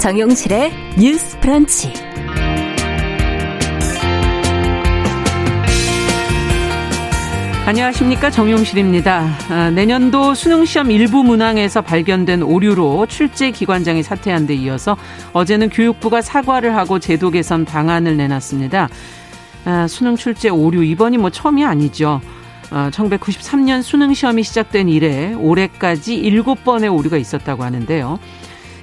정용실의 뉴스 브런치. 안녕하십니까, 정용실입니다. 내년도 수능시험 일부 문항에서 발견된 오류로 출제기관장이 사퇴한 데 이어서 어제는 교육부가 사과를 하고 제도 개선 방안을 내놨습니다. 수능 출제 오류, 이번이 처음이 아니죠. 1993년 수능시험이 시작된 이래 올해까지 7번의 오류가 있었다고 하는데요.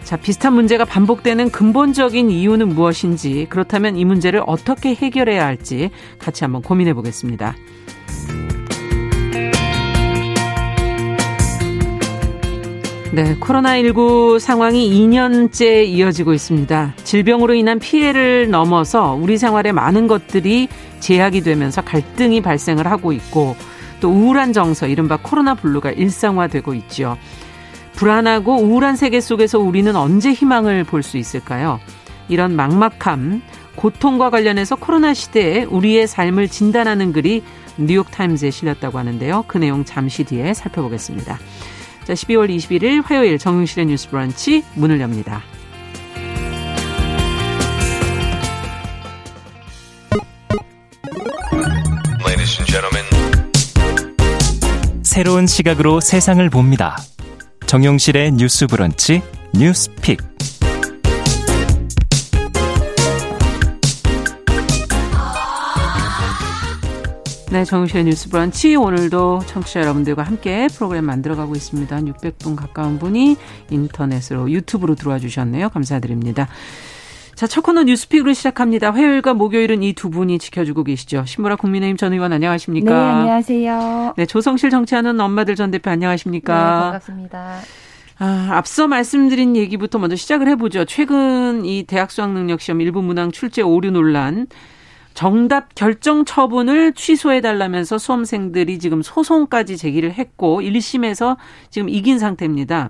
자, 비슷한 문제가 반복되는 근본적인 이유는 무엇인지, 그렇다면 이 문제를 어떻게 해결해야 할지 같이 한번 고민해 보겠습니다. 네, 코로나19 상황이 2년째 이어지고 있습니다. 질병으로 인한 피해를 넘어서 우리 생활에 많은 것들이 제약이 되면서 갈등이 발생을 하고 있고, 또 우울한 정서, 이른바 코로나 블루가 일상화되고 있죠. 불안하고 우울한 세계 속에서 우리는 언제 희망을 볼 수 있을까요? 이런 막막함, 고통과 관련해서 코로나 시대에 우리의 삶을 진단하는 글이 뉴욕타임즈에 실렸다고 하는데요. 그 내용 잠시 뒤에 살펴보겠습니다. 자, 12월 21일 화요일 정용실의 뉴스 브런치 문을 엽니다. Ladies and gentlemen. 새로운 시각으로 세상을 봅니다. 정용실의 뉴스 브런치 뉴스 픽. 네, 정용실의 뉴스 브런치, 오늘도 청취자 여러분들과 함께 프로그램 만들어가고 있습니다. 한 600분 가까운 분이 인터넷으로, 유튜브로 들어와 주셨네요. 감사드립니다. 자, 첫 코너 뉴스픽으로 시작합니다. 화요일과 목요일은 이 두 분이 지켜주고 계시죠. 신보라 국민의힘 전 의원 안녕하십니까? 네, 안녕하세요. 네, 조성실 정치하는 엄마들 전 대표 안녕하십니까? 네, 반갑습니다. 앞서 말씀드린 얘기부터 먼저 시작을 해보죠. 최근 이 대학 수학능력시험 일부 문항 출제 오류 논란, 정답 결정 처분을 취소해달라면서 수험생들이 지금 소송까지 제기를 했고 1심에서 지금 이긴 상태입니다.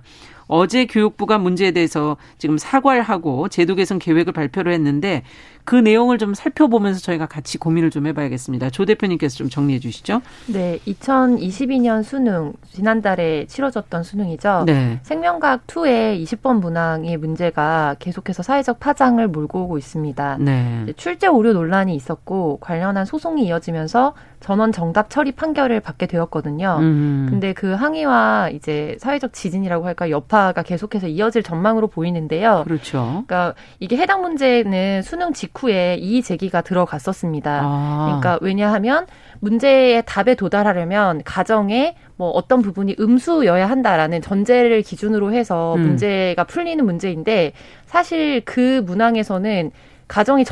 어제 교육부가 문제에 대해서 지금 사과를 하고 제도 개선 계획을 발표를 했는데, 그 내용을 좀 살펴보면서 저희가 같이 고민을 좀 해봐야겠습니다. 조 대표님께서 좀 정리해 주시죠. 네, 2022년 수능, 지난달에 치러졌던 수능이죠. 네. 생명과학2의 20번 문항의 문제가 계속해서 사회적 파장을 몰고 오고 있습니다. 네. 출제 오류 논란이 있었고 관련한 소송이 이어지면서 전원 정답 처리 판결을 받게 되었거든요. 근데 그 항의와 이제 사회적 지진이라고 할까, 여파가 계속해서 이어질 전망으로 보이는데요. 그렇죠. 그러니까 이게 해당 문제는 수능 직후에 이의 제기가 들어갔었습니다. 그러니까 왜냐하면 문제의 답에 도달하려면 가정에 어떤 부분이 음수여야 한다라는 전제를 기준으로 해서 문제가 풀리는 문제인데, 사실 그 문항에서는 가정이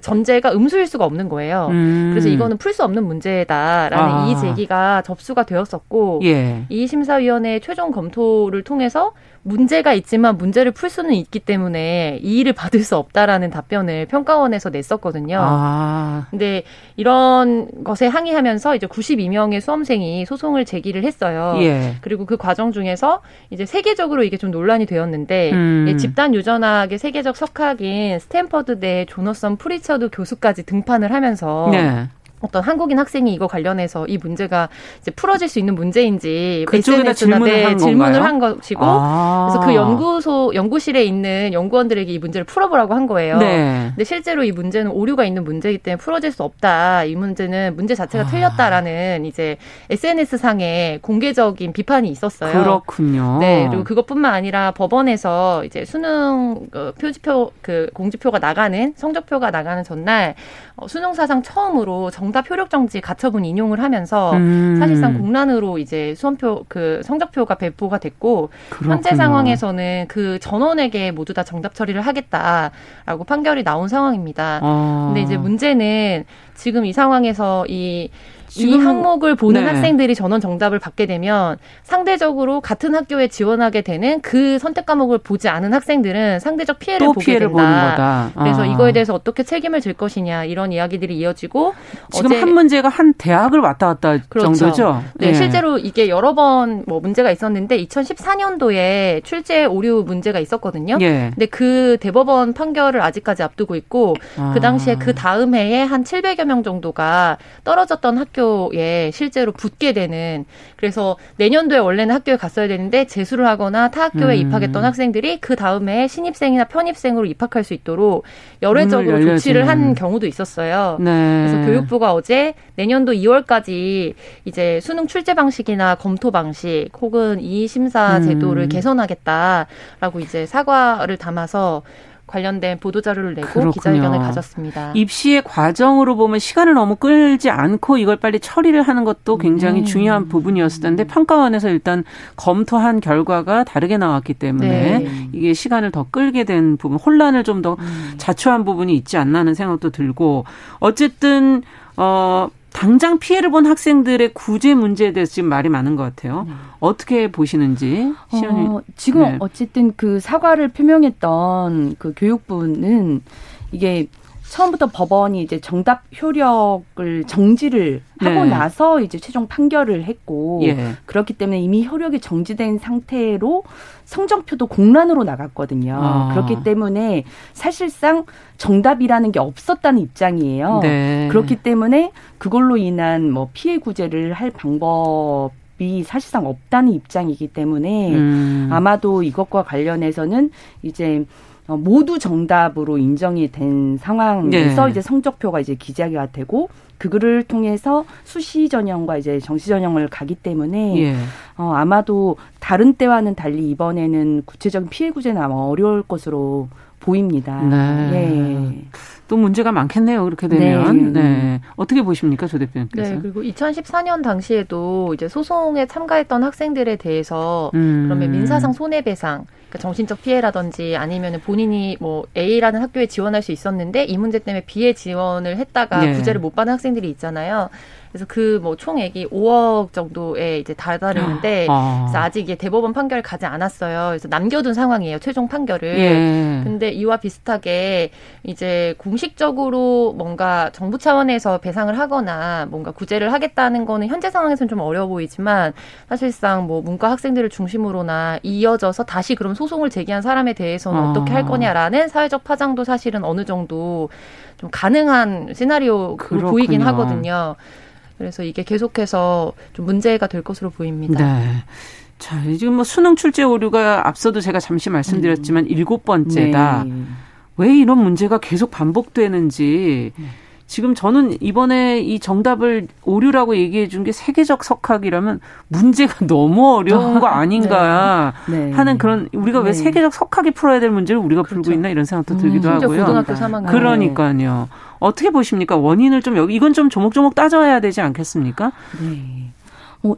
전제가 음수일 수가 없는 거예요. 그래서 이거는 풀 수 없는 문제다라는 이의 제기가 접수가 되었었고, 예. 이의심사위원회의 최종 검토를 통해서 문제가 있지만 문제를 풀 수는 있기 때문에 이의를 받을 수 없다라는 답변을 평가원에서 냈었거든요. 근데 이런 것에 항의하면서 이제 92명의 수험생이 소송을 제기를 했어요. 예. 그리고 그 과정 중에서 이제 세계적으로 이게 좀 논란이 되었는데, 예, 집단 유전학의 세계적 석학인 스탠퍼드대 조너선 프리처드 교수까지 등판을 하면서, 네. 어떤 한국인 학생이 이거 관련해서 이 문제가 이제 풀어질 수 있는 문제인지 그쪽에다 질문을 한 것이고, 그래서 그 연구실에 있는 연구원들에게 이 문제를 풀어보라고 한 거예요. 네. 근데 실제로 이 문제는 오류가 있는 문제이기 때문에 풀어질 수 없다. 이 문제는 문제 자체가 틀렸다라는 이제 SNS상에 공개적인 비판이 있었어요. 그렇군요. 네. 그리고 그것뿐만 아니라 법원에서 이제 수능 표지표, 그 공지표가 나가는, 성적표가 나가는 전날 수능 사상 처음으로 정답 효력 정지 가처분 인용을 하면서 사실상 공란으로 이제 수험표, 그 성적표가 배포가 됐고, 그렇군요. 현재 상황에서는 그 전원에게 모두 다 정답 처리를 하겠다라고 판결이 나온 상황입니다. 근데 이제 문제는 지금 이 상황에서 이 항목을 보는, 네. 학생들이 전원 정답을 받게 되면 상대적으로 같은 학교에 지원하게 되는 그 선택 과목을 보지 않은 학생들은 상대적 피해를 보게 된다. 그래서 이거에 대해서 어떻게 책임을 질 것이냐, 이런 이야기들이 이어지고, 지금 어제 한 문제가 한 대학을 왔다 갔다, 그렇죠. 정도죠? 네. 네, 실제로 이게 여러 번 문제가 있었는데 2014년도에 출제 오류 문제가 있었거든요. 예. 근데 그 대법원 판결을 아직까지 앞두고 있고, 그 당시에 그 다음 해에 한 700여 명 정도가 떨어졌던 학교 학교에 실제로 붙게 되는, 그래서 내년도에 원래는 학교에 갔어야 되는데 재수를 하거나 타 학교에 입학했던 학생들이 그 다음에 신입생이나 편입생으로 입학할 수 있도록 열외적으로 조치를 한 경우도 있었어요. 네. 그래서 교육부가 어제 내년도 2월까지 이제 수능 출제 방식이나 검토 방식 혹은 이심사 제도를 개선하겠다라고 이제 사과를 담아서 관련된 보도자료를 내고 그렇군요. 기자회견을 가졌습니다. 입시의 과정으로 보면 시간을 너무 끌지 않고 이걸 빨리 처리를 하는 것도 굉장히 중요한 부분이었을 텐데 평가원에서 일단 검토한 결과가 다르게 나왔기 때문에 네. 이게 시간을 더 끌게 된 부분, 혼란을 좀 더 자초한 부분이 있지 않나 하는 생각도 들고, 어쨌든 당장 피해를 본 학생들의 구제 문제에 대해서 지금 말이 많은 것 같아요. 어떻게 보시는지. 지금 네. 어쨌든 그 사과를 표명했던 그 교육부는 이게 처음부터 법원이 이제 정답 효력을 정지를 하고 네. 나서 이제 최종 판결을 했고 예. 그렇기 때문에 이미 효력이 정지된 상태로 성적표도 공란으로 나갔거든요. 아. 그렇기 때문에 사실상 정답이라는 게 없었다는 입장이에요. 네. 그렇기 때문에 그걸로 인한 뭐 피해 구제를 할 방법 이 사실상 없다는 입장이기 때문에 아마도 이것과 관련해서는 이제 모두 정답으로 인정이 된 상황에서 네. 이제 성적표가 이제 기재가 되고 그거를 통해서 수시 전형과 이제 정시 전형을 가기 때문에 예. 아마도 다른 때와는 달리 이번에는 구체적인 피해 구제는 아마 어려울 것으로 보입니다. 네. 예. 또 문제가 많겠네요. 그렇게 되면. 네. 네. 어떻게 보십니까, 조 대표님께서? 네. 그리고 2014년 당시에도 이제 소송에 참가했던 학생들에 대해서 그러면 민사상 손해배상, 그러니까 정신적 피해라든지 아니면 본인이 뭐 A라는 학교에 지원할 수 있었는데 이 문제 때문에 B에 지원을 했다가 네. 구제를 못 받은 학생들이 있잖아요. 그래서 그 뭐 총액이 5억 정도에 이제 다다르는데 그래서 아직 이게 대법원 판결 가지 않았어요. 그래서 남겨둔 상황이에요. 최종 판결을. 예. 근데 이와 비슷하게 이제 공식적으로 뭔가 정부 차원에서 배상을 하거나 뭔가 구제를 하겠다는 거는 현재 상황에서는 좀 어려워 보이지만 사실상 뭐 문과 학생들을 중심으로나 이어져서 다시 그럼 소송을 제기한 사람에 대해서는 어떻게 할 거냐라는 사회적 파장도 사실은 어느 정도 좀 가능한 시나리오로 그렇군요. 보이긴 하거든요. 그래서 이게 계속해서 좀 문제가 될 것으로 보입니다. 네. 자, 지금 뭐 수능 출제 오류가 앞서도 제가 잠시 말씀드렸지만 7번째다. 네. 왜 이런 문제가 계속 반복되는지. 지금 저는 이번에 이 정답을 오류라고 얘기해 준 게 세계적 석학이라면 문제가 너무 어려운 거 아닌가 네. 네. 하는 그런, 우리가 왜 네. 세계적 석학이 풀어야 될 문제를 우리가 그렇죠. 풀고 있나 이런 생각도 들기도 하고요. 고등학교 3학년. 그러니까요. 어떻게 보십니까? 원인을 좀, 이건 좀 조목조목 따져야 되지 않겠습니까? 네.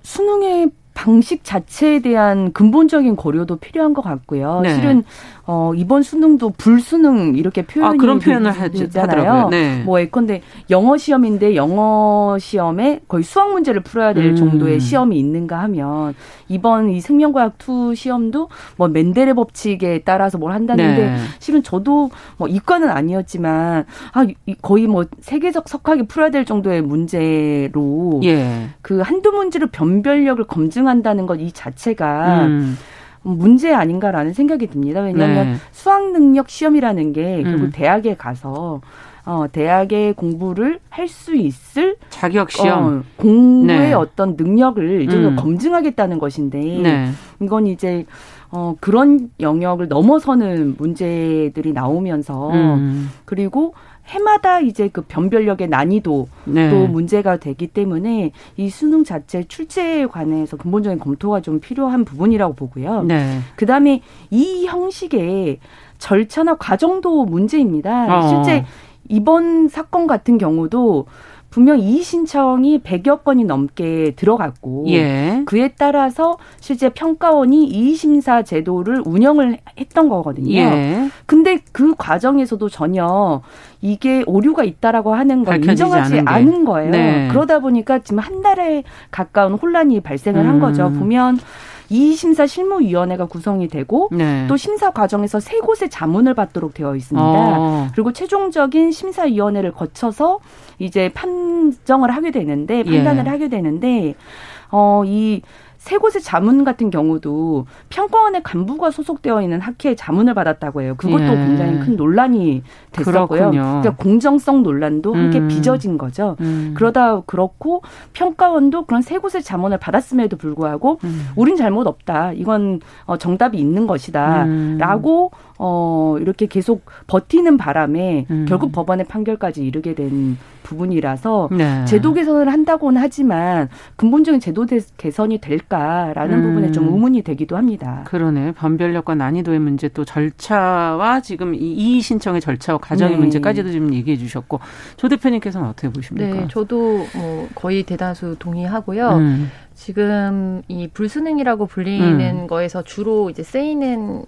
수능의 방식 자체에 대한 근본적인 고려도 필요한 것 같고요. 네. 실은 이번 수능도 불수능 이렇게 표현이 그런 표현을 하잖아요. 네. 뭐 예컨대 영어 시험인데 영어 시험에 거의 수학 문제를 풀어야 될 정도의 시험이 있는가 하면 이번 이 생명과학 2 시험도 뭐 맨델의 법칙에 따라서 뭘 한다는데 네. 실은 저도 뭐 이과는 아니었지만 거의 뭐 세계적 석학이 풀어야 될 정도의 문제로 예. 그 한두 문제로 변별력을 검증 한다는 것 이 자체가 문제 아닌가라는 생각이 듭니다. 왜냐하면 네. 수학 능력 시험이라는 게 결국 대학에 가서 대학의 공부를 할 수 있을 자격 시험 공부의 네. 어떤 능력을 이제 검증하겠다는 것인데 네. 이건 이제 그런 영역을 넘어서는 문제들이 나오면서 그리고 해마다 이제 그 변별력의 난이도도 네. 문제가 되기 때문에 이 수능 자체 출제에 관해서 근본적인 검토가 좀 필요한 부분이라고 보고요. 네. 그다음에 이 형식의 절차나 과정도 문제입니다. 실제 이번 사건 같은 경우도 분명 이의 신청이 100여 건이 넘게 들어갔고 예. 그에 따라서 실제 평가원이 이의 심사 제도를 운영을 했던 거거든요. 예. 근데 그 과정에서도 전혀 이게 오류가 있다라고 하는 걸 인정하지 않은 거예요. 네. 그러다 보니까 지금 한 달에 가까운 혼란이 발생을 한 거죠. 보면 이 심사 실무위원회가 구성이 되고 네. 또 심사 과정에서 세 곳의 자문을 받도록 되어 있습니다. 그리고 최종적인 심사위원회를 거쳐서 이제 판정을 하게 되는데 판단을 예. 하게 되는데 이 세 곳의 자문 같은 경우도 평가원의 간부가 소속되어 있는 학회의 자문을 받았다고 해요. 그것도 예. 굉장히 큰 논란이 됐었고요. 그러니까 공정성 논란도 함께 빚어진 거죠. 그러다 그렇고 평가원도 그런 세 곳의 자문을 받았음에도 불구하고 우린 잘못 없다. 이건 정답이 있는 것이다. 라고 이렇게 계속 버티는 바람에 결국 법원의 판결까지 이르게 된 부분이라서 네. 제도 개선을 한다고는 하지만 근본적인 제도 개선이 될까라는 부분에 좀 의문이 되기도 합니다. 그러네. 변별력과 난이도의 문제 또 절차와 지금 이의 신청의 절차와 과정의 네. 문제까지도 지금 얘기해 주셨고 조 대표님께서는 어떻게 보십니까? 네. 저도 거의 대다수 동의하고요. 지금 이 불수능이라고 불리는 거에서 주로 이제 쓰이는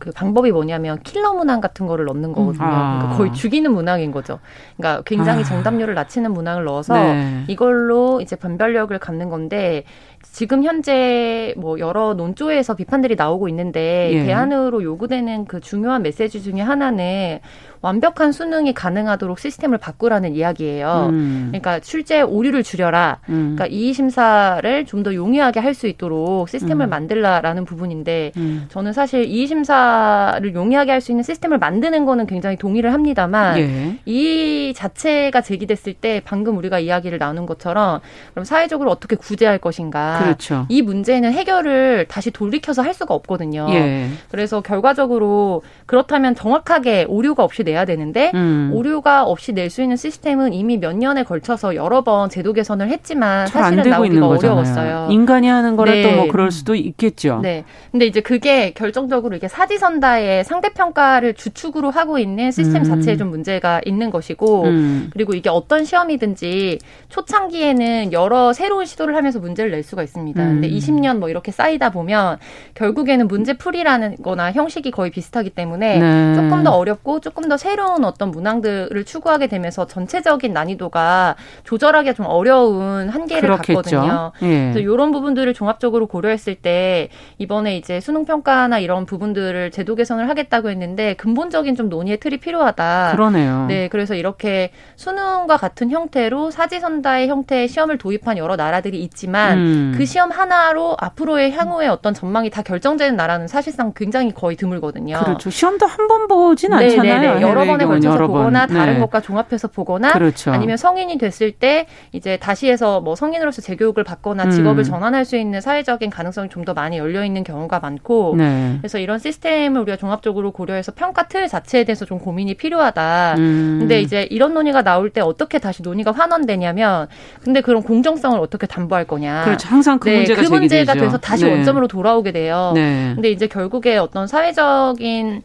그 방법이 뭐냐면 킬러 문항 같은 거를 넣는 거거든요. 그러니까 거의 죽이는 문항인 거죠. 그러니까 굉장히 정답률을 낮추는 문항을 넣어서 네. 이걸로 이제 변별력을 갖는 건데 지금 현재 뭐 여러 논조에서 비판들이 나오고 있는데 예. 대안으로 요구되는 그 중요한 메시지 중에 하나는 완벽한 수능이 가능하도록 시스템을 바꾸라는 이야기예요. 그러니까 출제 오류를 줄여라. 그러니까 이의 심사를 좀 더 용이하게 할 수 있도록 시스템을 만들라라는 부분인데 저는 사실 이의 심사를 용이하게 할 수 있는 시스템을 만드는 거는 굉장히 동의를 합니다만 예. 이 자체가 제기됐을 때 방금 우리가 이야기를 나눈 것처럼 그럼 사회적으로 어떻게 구제할 것인가. 그렇죠. 이 문제는 해결을 다시 돌이켜서 할 수가 없거든요. 예. 그래서 결과적으로 그렇다면 정확하게 오류가 없이 내야 되는데 오류가 없이 낼 수 있는 시스템은 이미 몇 년에 걸쳐서 여러 번 제도 개선을 했지만 사실은 나오기가 어려웠어요. 인간이 하는 거라 네. 또 뭐 그럴 수도 있겠죠. 네. 근데 이제 그게 결정적으로 이게 사지선다의 상대평가를 주축으로 하고 있는 시스템 자체에 좀 문제가 있는 것이고 그리고 이게 어떤 시험이든지 초창기에는 여러 새로운 시도를 하면서 문제를 낼 수가 있습니다. 근데 20년 뭐 이렇게 쌓이다 보면 결국에는 문제풀이라는 거나 형식이 거의 비슷하기 때문에 네. 조금 더 어렵고 조금 더 새로운 어떤 문항들을 추구하게 되면서 전체적인 난이도가 조절하기가 좀 어려운 한계를 그렇겠죠. 갖거든요. 예. 그래서 이런 부분들을 종합적으로 고려했을 때 이번에 이제 수능평가나 이런 부분들을 제도 개선을 하겠다고 했는데 근본적인 좀 논의의 틀이 필요하다. 그러네요. 네, 그래서 이렇게 수능과 같은 형태로 사지선다의 형태의 시험을 도입한 여러 나라들이 있지만 그 시험 하나로 앞으로의 향후의 어떤 전망이 다 결정되는 나라는 사실상 굉장히 거의 드물거든요. 그렇죠. 시험도 한 번 보진 않잖아요. 여러 번에 걸쳐서 여러 보거나 번. 다른 네. 것과 종합해서 보거나 그렇죠. 아니면 성인이 됐을 때 이제 다시 해서 뭐 성인으로서 재교육을 받거나 직업을 전환할 수 있는 사회적인 가능성이 좀 더 많이 열려있는 경우가 많고 네. 그래서 이런 시스템을 우리가 종합적으로 고려해서 평가 틀 자체에 대해서 좀 고민이 필요하다. 근데 이제 이런 논의가 나올 때 어떻게 다시 논의가 환원되냐면 근데 그런 공정성을 어떻게 담보할 거냐. 그렇죠. 항상 그 네, 문제가 그 문제가 돼서 다시 네. 원점으로 돌아오게 돼요. 네. 근데 이제 결국에 어떤 사회적인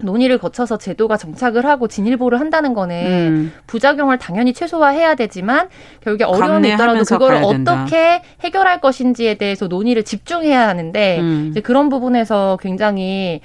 논의를 거쳐서 제도가 정착을 하고 진일보를 한다는 거는 부작용을 당연히 최소화해야 되지만 결국에 어려움이 있더라도 그걸 어떻게 해결할 것인지에 대해서 논의를 집중해야 하는데 이제 그런 부분에서 굉장히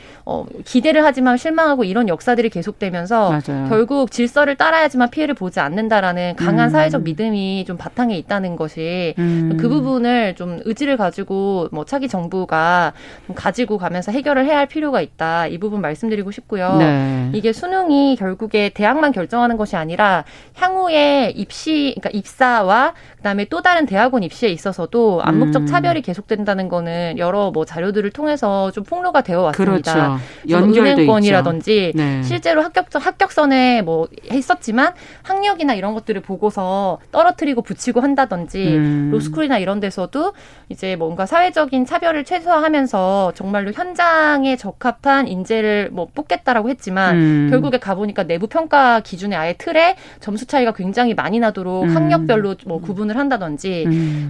기대를 하지만 실망하고 이런 역사들이 계속되면서 맞아요. 결국 질서를 따라야지만 피해를 보지 않는다라는 강한 사회적 믿음이 좀 바탕에 있다는 것이 그 부분을 좀 의지를 가지고 뭐 차기 정부가 좀 가지고 가면서 해결을 해야 할 필요가 있다. 이 부분 말씀드리고 싶습니다. 고요. 네. 이게 수능이 결국에 대학만 결정하는 것이 아니라 향후에 입시, 그러니까 입사와 그다음에 또 다른 대학원 입시에 있어서도 암묵적 차별이 계속된다는 거는 여러 뭐 자료들을 통해서 좀 폭로가 되어 왔습니다. 그렇죠. 연결권이라든지 네. 실제로 합격선에 뭐 했었지만 학력이나 이런 것들을 보고서 떨어뜨리고 붙이고 한다든지 로스쿨이나 이런 데서도 이제 뭔가 사회적인 차별을 최소화하면서 정말로 현장에 적합한 인재를 뭐 뽑겠다라고 했지만 결국에 가보니까 내부 평가 기준의 아예 틀에 점수 차이가 굉장히 많이 나도록 학력별로 뭐 구분을 한다든지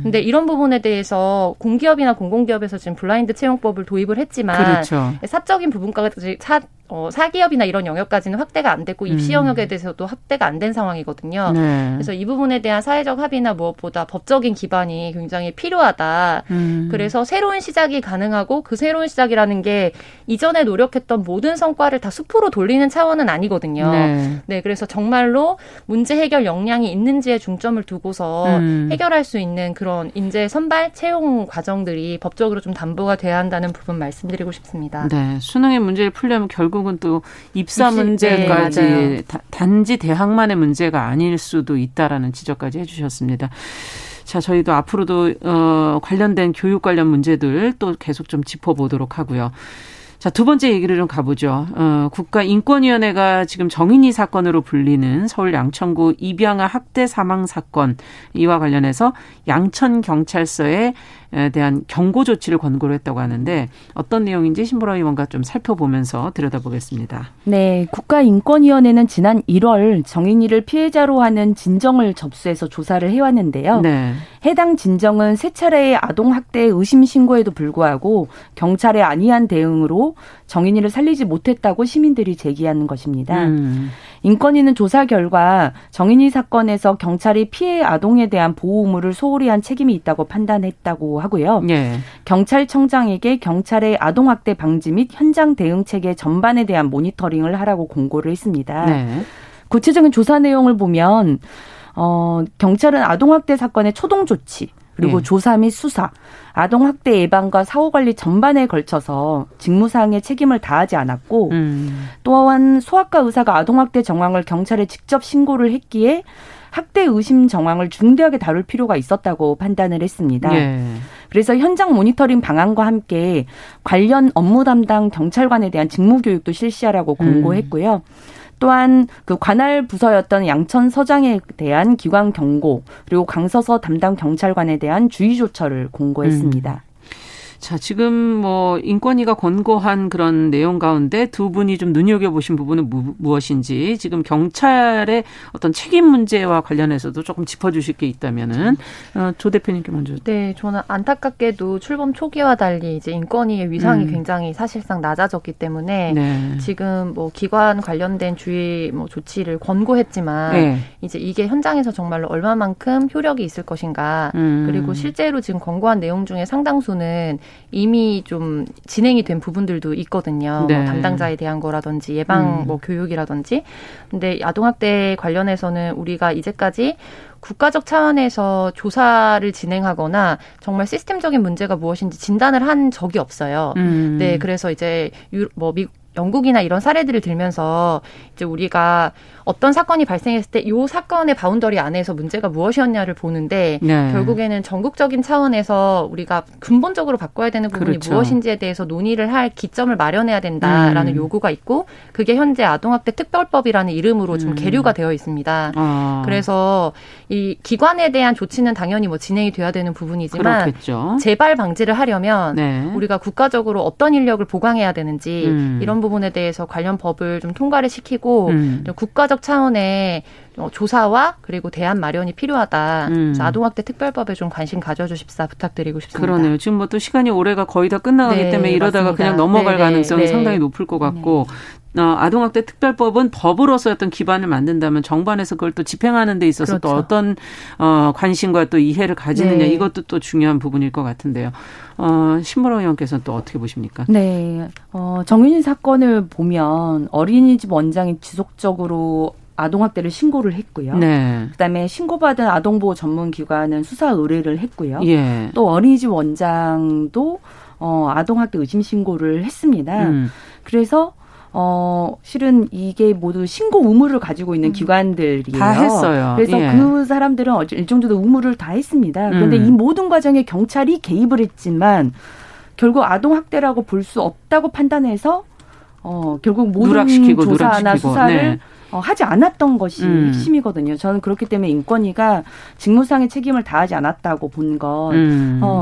근데 이런 부분에 대해서 공기업이나 공공기업에서 지금 블라인드 채용법을 도입을 했지만 그렇죠. 사적인 부분까지 사기업이나 이런 영역까지는 확대가 안 됐고 입시 영역에 대해서도 확대가 안 된 상황이거든요. 네. 그래서 이 부분에 대한 사회적 합의나 무엇보다 법적인 기반이 굉장히 필요하다. 그래서 새로운 시작이 가능하고 그 새로운 시작이라는 게 이전에 노력했던 모든 성과를 다 수포로 돌리는 차원은 아니거든요. 네. 네, 그래서 정말로 문제 해결 역량이 있는지에 중점을 두고서 해결할 수 있는 그런 인재 선발, 채용 과정들이 법적으로 좀 담보가 돼야 한다는 부분 말씀드리고 싶습니다. 네, 수능의 문제를 풀려면 결국은 또 입사 문제까지 네, 단지 대학만의 문제가 아닐 수도 있다라는 지적까지 해주셨습니다. 자, 저희도 앞으로도 관련된 교육 관련 문제들 또 계속 좀 짚어보도록 하고요. 자, 두 번째 얘기를 좀 가보죠. 국가인권위원회가 지금 정인이 사건으로 불리는 서울 양천구 입양아 학대 사망 사건 이와 관련해서 양천경찰서에 대한 경고 조치를 권고를 했다고 하는데 어떤 내용인지 신보라 의원과 좀 살펴보면서 들여다보겠습니다. 네, 국가인권위원회는 지난 1월 정인이를 피해자로 하는 진정을 접수해서 조사를 해왔는데요. 네. 해당 진정은 세 차례의 아동학대 의심 신고에도 불구하고 경찰의 안이한 대응으로 정인이를 살리지 못했다고 시민들이 제기하는 것입니다. 인권위는 조사 결과 정인이 사건에서 경찰이 피해 아동에 대한 보호 의무를 소홀히 한 책임이 있다고 판단했다고 하고요. 예. 경찰청장에게 경찰의 아동학대 방지 및 현장 대응 체계 전반에 대한 모니터링을 하라고 공고를 했습니다. 네. 구체적인 조사 내용을 보면 경찰은 아동학대 사건의 초동 조치, 그리고 네. 조사 및 수사, 아동학대 예방과 사후관리 전반에 걸쳐서 직무상의 책임을 다하지 않았고 또한 소아과 의사가 아동학대 정황을 경찰에 직접 신고를 했기에 학대 의심 정황을 중대하게 다룰 필요가 있었다고 판단을 했습니다. 네. 그래서 현장 모니터링 방안과 함께 관련 업무 담당 경찰관에 대한 직무교육도 실시하라고 공고했고요. 또한 그 관할 부서였던 양천서장에 대한 기관 경고 그리고 강서서 담당 경찰관에 대한 주의 조처를 공고했습니다. 자, 지금 뭐 인권위가 권고한 그런 내용 가운데 두 분이 좀 눈여겨보신 부분은 무엇인지 지금 경찰의 어떤 책임 문제와 관련해서도 조금 짚어주실 게 있다면은 조 대표님께 먼저. 네, 저는 안타깝게도 출범 초기와 달리 이제 인권위의 위상이 굉장히 사실상 낮아졌기 때문에 네. 지금 뭐 기관 관련된 주의 뭐 조치를 권고했지만 네. 이제 이게 현장에서 정말로 얼마만큼 효력이 있을 것인가 그리고 실제로 지금 권고한 내용 중에 상당수는 이미 좀 진행이 된 부분들도 있거든요. 네. 뭐 담당자에 대한 거라든지 예방 뭐 교육이라든지. 근데 아동학대 관련해서는 우리가 이제까지 국가적 차원에서 조사를 진행하거나 정말 시스템적인 문제가 무엇인지 진단을 한 적이 없어요. 네, 그래서 이제 영국이나 이런 사례들을 들면서 이제 우리가 어떤 사건이 발생했을 때 이 사건의 바운더리 안에서 문제가 무엇이었냐를 보는데 네. 결국에는 전국적인 차원에서 우리가 근본적으로 바꿔야 되는 부분이 그렇죠. 무엇인지에 대해서 논의를 할 기점을 마련해야 된다라는 요구가 있고 그게 현재 아동학대 특별법이라는 이름으로 좀 계류가 되어 있습니다. 그래서 이 기관에 대한 조치는 당연히 뭐 진행이 돼야 되는 부분이지만 그렇겠죠. 재발 방지를 하려면 네. 우리가 국가적으로 어떤 인력을 보강해야 되는지 이런 부분에 대해서 관련 법을 좀 통과를 시키고 좀 국가적 차원의 조사와 그리고 대안 마련이 필요하다. 아동학대 특별법에 좀 관심 가져주십사 부탁드리고 싶습니다. 그러네요. 지금 뭐 또 시간이 올해가 거의 다 끝나가기 네, 때문에 이러다가 맞습니다. 그냥 넘어갈 가능성이 상당히 높을 것 같고 아동학대 특별법은 법으로서 어떤 기반을 만든다면 정반에서 그걸 또 집행하는 데 있어서 그렇죠. 또 어떤 관심과 또 이해를 가지느냐 네. 이것도 또 중요한 부분일 것 같은데요. 신보라 의원께서는 또 어떻게 보십니까? 네. 정윤희 사건을 보면 어린이집 원장이 지속적으로 아동학대를 신고를 했고요. 네. 그다음에 신고받은 아동보호 전문기관은 수사 의뢰를 했고요. 예. 또 어린이집 원장도 아동학대 의심 신고를 했습니다. 그래서 실은 이게 모두 신고 의무를 가지고 있는 기관들이에요. 다 했어요. 그래서 예. 그 사람들은 일정 정도 의무를 다 했습니다. 그런데 이 모든 과정에 경찰이 개입을 했지만 결국 아동학대라고 볼 수 없다고 판단해서 결국 모든 누락시키고, 조사나 누락시키고. 수사를 네. 하지 않았던 것이 핵심이거든요. 저는 그렇기 때문에 인권위가 직무상의 책임을 다하지 않았다고 본 것,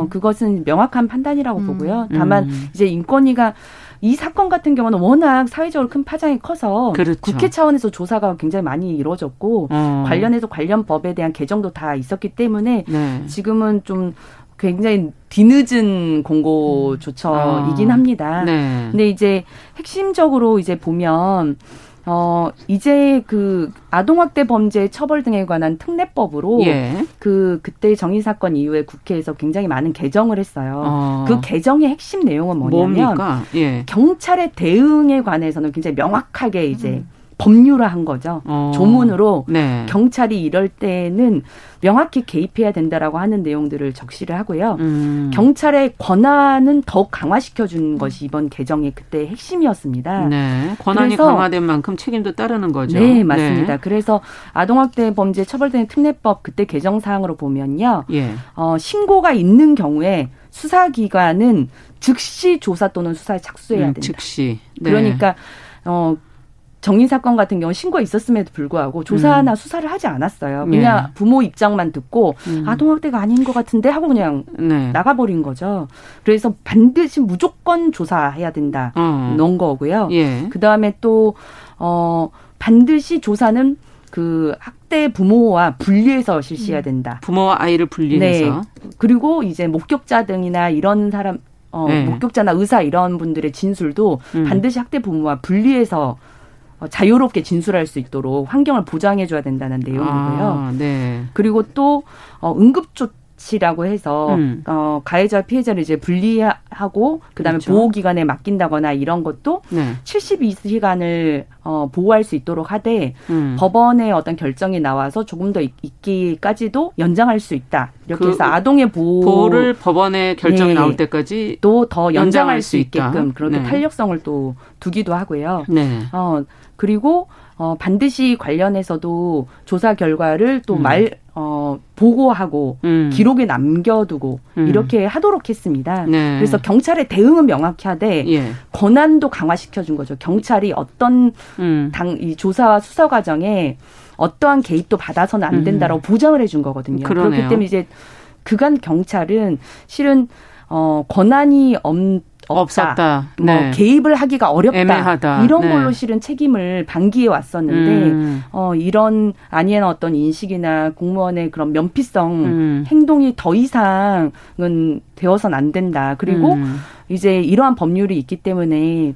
그것은 명확한 판단이라고 보고요. 다만 이제 인권위가 이 사건 같은 경우는 워낙 사회적으로 큰 파장이 커서 그렇죠. 국회 차원에서 조사가 굉장히 많이 이루어졌고 관련해서 관련 법에 대한 개정도 다 있었기 때문에 네. 지금은 좀 굉장히 뒤늦은 공고 조처이긴 합니다. 네. 근데 이제 핵심적으로 이제 보면 이제 그 아동학대 범죄 처벌 등에 관한 특례법으로 예. 그때 정인 사건 이후에 국회에서 굉장히 많은 개정을 했어요. 그 개정의 핵심 내용은 뭐냐면 예. 경찰의 대응에 관해서는 굉장히 명확하게 이제 법률화한 거죠. 조문으로 네. 경찰이 이럴 때는 명확히 개입해야 된다라고 하는 내용들을 적시를 하고요. 경찰의 권한은 더욱 강화시켜준 것이 이번 개정의 그때 핵심이었습니다. 네, 권한이 그래서, 강화된 만큼 책임도 따르는 거죠. 네, 맞습니다. 네. 그래서 아동학대 범죄 처벌대행 특례법 그때 개정 사항으로 보면요. 예. 신고가 있는 경우에 수사기관은 즉시 조사 또는 수사에 착수해야 된다. 즉시. 네. 그러니까 정인 사건 같은 경우 신고가 있었음에도 불구하고 조사나 수사를 하지 않았어요. 그냥 네. 부모 입장만 듣고 아동학대가 아닌 것 같은데 하고 그냥 네. 나가버린 거죠. 그래서 반드시 무조건 조사해야 된다. 넣은 거고요. 예. 그다음에 또 반드시 조사는 그 학대 부모와 분리해서 실시해야 된다. 부모와 아이를 분리해서. 네. 그리고 이제 목격자 등이나 이런 사람 네. 목격자나 의사 이런 분들의 진술도 반드시 학대 부모와 분리해서 자유롭게 진술할 수 있도록 환경을 보장해줘야 된다는 내용이고요. 아, 네. 그리고 또 응급조치라고 해서 가해자와 피해자를 이제 분리하고 그다음에 그렇죠. 보호기관에 맡긴다거나 이런 것도 네. 72시간을 보호할 수 있도록 하되 법원의 어떤 결정이 나와서 조금 더 있기까지도 연장할 수 있다. 이렇게 해서 아동의 보호를 법원의 결정이 네. 나올 때까지 또 더 연장할 수 있게끔 그렇게 네. 탄력성을 또 두기도 하고요. 네. 그리고 반드시 관련해서도 조사 결과를 또 보고하고 기록에 남겨두고 이렇게 하도록 했습니다. 네. 그래서 경찰의 대응은 명확히 하되 예. 권한도 강화시켜준 거죠. 경찰이 어떤 이 조사와 수사 과정에 어떠한 개입도 받아서는 안 된다라고 보장을 해준 거거든요. 그러네요. 그렇기 때문에 이제 그간 경찰은 실은 권한이 없었다. 네. 개입을 하기가 어렵다. 애매하다. 이런 걸로 네. 실은 책임을 방기해 왔었는데 이런 아니에나 어떤 인식이나 공무원의 그런 면피성 행동이 더 이상은 되어서는 안 된다. 그리고 이제 이러한 법률이 있기 때문에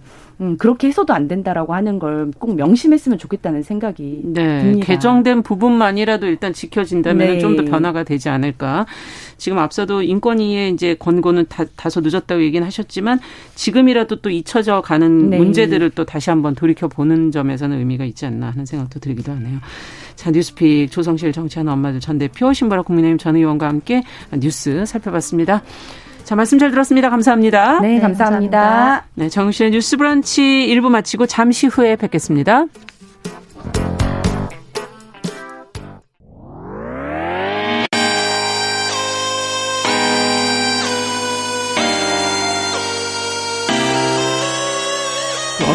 그렇게 해서도 안 된다라고 하는 걸 꼭 명심했으면 좋겠다는 생각이 네, 듭니다. 개정된 부분만이라도 일단 지켜진다면 네. 좀 더 변화가 되지 않을까. 지금 앞서도 인권위의 이제 권고는 다소 늦었다고 얘기는 하셨지만 지금이라도 또 잊혀져 가는 네. 문제들을 또 다시 한번 돌이켜보는 점에서는 의미가 있지 않나 하는 생각도 들기도 하네요. 자, 뉴스픽 조성실 정치하는 엄마들 전 대표 신보라 국민의힘 전 의원과 함께 뉴스 살펴봤습니다. 자, 말씀 잘 들었습니다. 감사합니다. 네, 감사합니다. 감사합니다. 네, 정용실의 뉴스 브런치 1부 마치고 잠시 후에 뵙겠습니다.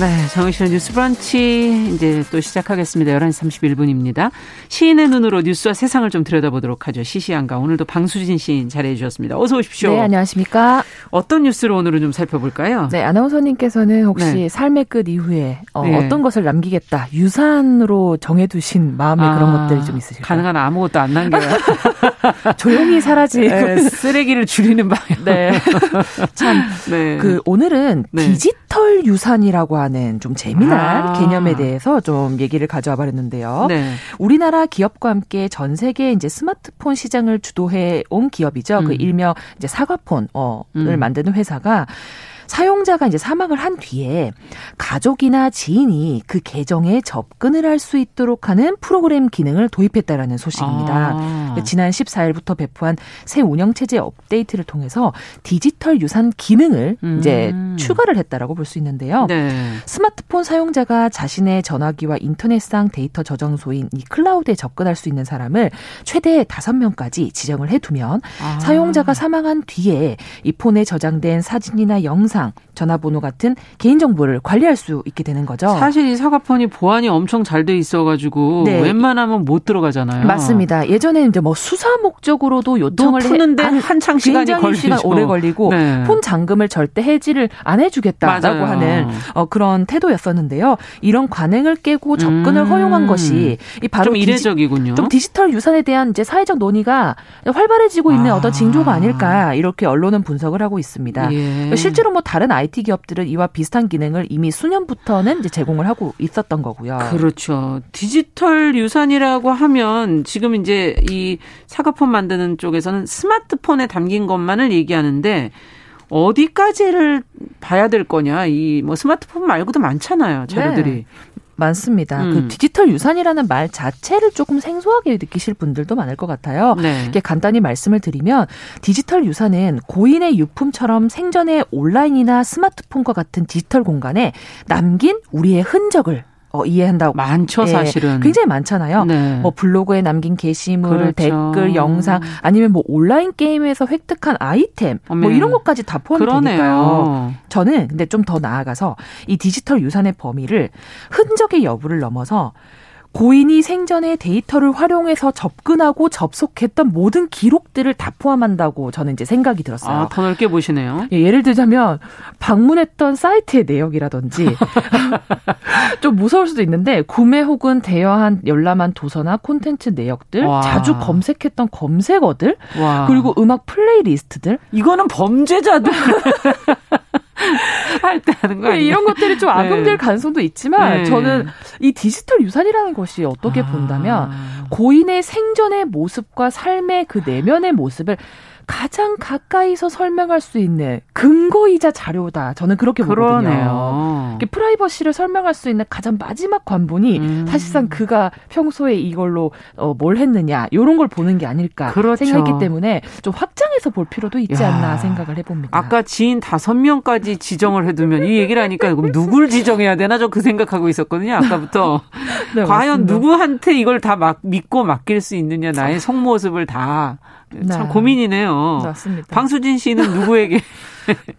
네, 정용실의 뉴스 브런치 이제 또 시작하겠습니다. 11시 31분입니다. 시인의 눈으로 뉴스와 세상을 좀 들여다보도록 하죠. 시시한가. 오늘도 방수진 시인 자리해 주셨습니다. 어서 오십시오. 네, 안녕하십니까. 어떤 뉴스를 오늘은 좀 살펴볼까요? 네, 아나운서님께서는 혹시 네. 삶의 끝 이후에 네. 어떤 것을 남기겠다. 유산으로 정해두신 마음의 그런 것들이 좀 있으실까요? 가능한 아무것도 안 남겨요. 조용히 사라지고 네, 쓰레기를 줄이는 방향. 네. 참, 네. 그 오늘은 네. 디지털 유산이라고 하는 좀 재미난 개념에 대해서 좀 얘기를 가져와 봤는데요. 네. 우리나라 기업과 함께 전 세계 이제 스마트폰 시장을 주도해 온 기업이죠. 그 일명 이제 사과폰을 만드는 회사가 사용자가 이제 사망을 한 뒤에 가족이나 지인이 그 계정에 접근을 할 수 있도록 하는 프로그램 기능을 도입했다라는 소식입니다. 지난 14일부터 배포한 새 운영체제 업데이트를 통해서 디지털 유산 기능을 이제 추가를 했다라고 볼 수 있는데요. 네. 스마트폰 사용자가 자신의 전화기와 인터넷상 데이터 저장소인 이 클라우드에 접근할 수 있는 사람을 최대 5명까지 지정을 해두면 사용자가 사망한 뒤에 이 폰에 저장된 사진이나 영상 전화번호 같은 개인정보를 관리할 수 있게 되는 거죠. 사실 이 사과폰이 보안이 엄청 잘 돼 있어가지고 네. 웬만하면 못 들어가잖아요. 맞습니다. 예전에는 이제 뭐 수사 목적으로도 요청을 푸는데 한창 시간이 걸리죠. 시간 오래 걸리고 네. 폰 잠금을 절대 해지를 안 해주겠다라고 맞아요. 하는 그런 태도였었는데요. 이런 관행을 깨고 접근을 허용한 것이 이 바로 좀 이례적이군요. 좀 디지털 유산에 대한 이제 사회적 논의가 활발해지고 있는 어떤 징조가 아닐까 이렇게 언론은 분석을 하고 있습니다. 예. 실제로 뭐 다른 IT 기업들은 이와 비슷한 기능을 이미 수년부터는 이제 제공을 하고 있었던 거고요. 그렇죠. 디지털 유산이라고 하면 지금 이제 이 사과폰 만드는 쪽에서는 스마트폰에 담긴 것만을 얘기하는데 어디까지를 봐야 될 거냐. 이 뭐 스마트폰 말고도 많잖아요. 자료들이. 네. 많습니다. 그 디지털 유산이라는 말 자체를 조금 생소하게 느끼실 분들도 많을 것 같아요. 네. 이게 간단히 말씀을 드리면 디지털 유산은 고인의 유품처럼 생전에 온라인이나 스마트폰과 같은 디지털 공간에 남긴 우리의 흔적을 이해한다고. 많죠, 사실은. 네, 굉장히 많잖아요. 네. 뭐 블로그에 남긴 게시물, 그렇죠. 댓글, 영상, 아니면 뭐 온라인 게임에서 획득한 아이템, 뭐 이런 것까지 다 포함이 되니까요. 저는 근데 좀 더 나아가서 이 디지털 유산의 범위를 흔적의 여부를 넘어서 고인이 생전에 데이터를 활용해서 접근하고 접속했던 모든 기록들을 다 포함한다고 저는 이제 생각이 들었어요. 아, 더 넓게 보시네요. 예, 예를 들자면 방문했던 사이트의 내역이라든지 좀 무서울 수도 있는데 구매 혹은 대여한 열람한 도서나 콘텐츠 내역들, 와. 자주 검색했던 검색어들, 와. 그리고 음악 플레이리스트들. 이거는 범죄자들. 할 때 하는 거 아니에요? 이런 것들이 좀 악용될 네. 가능성도 있지만 네. 저는 이 디지털 유산이라는 것이 어떻게 본다면 고인의 생전의 모습과 삶의 그 내면의 모습을 가장 가까이서 설명할 수 있는 근거이자 자료다. 저는 그렇게 보거든요. 프라이버시를 설명할 수 있는 가장 마지막 관본이 사실상 그가 평소에 이걸로 뭘 했느냐 이런 걸 보는 게 아닐까 그렇죠. 생각했기 때문에 좀 확장해서 볼 필요도 있지 야. 않나 생각을 해봅니다. 아까 지인 5명까지 지정을 해두면 이 얘기를 하니까 그럼 누굴 지정해야 되나 저 그 생각하고 있었거든요. 아까부터. 네, 과연 맞습니다. 누구한테 이걸 다 믿고 맡길 수 있느냐 나의 속모습을 다. 참 네. 고민이네요. 맞습니다. 방수진 씨는 누구에게?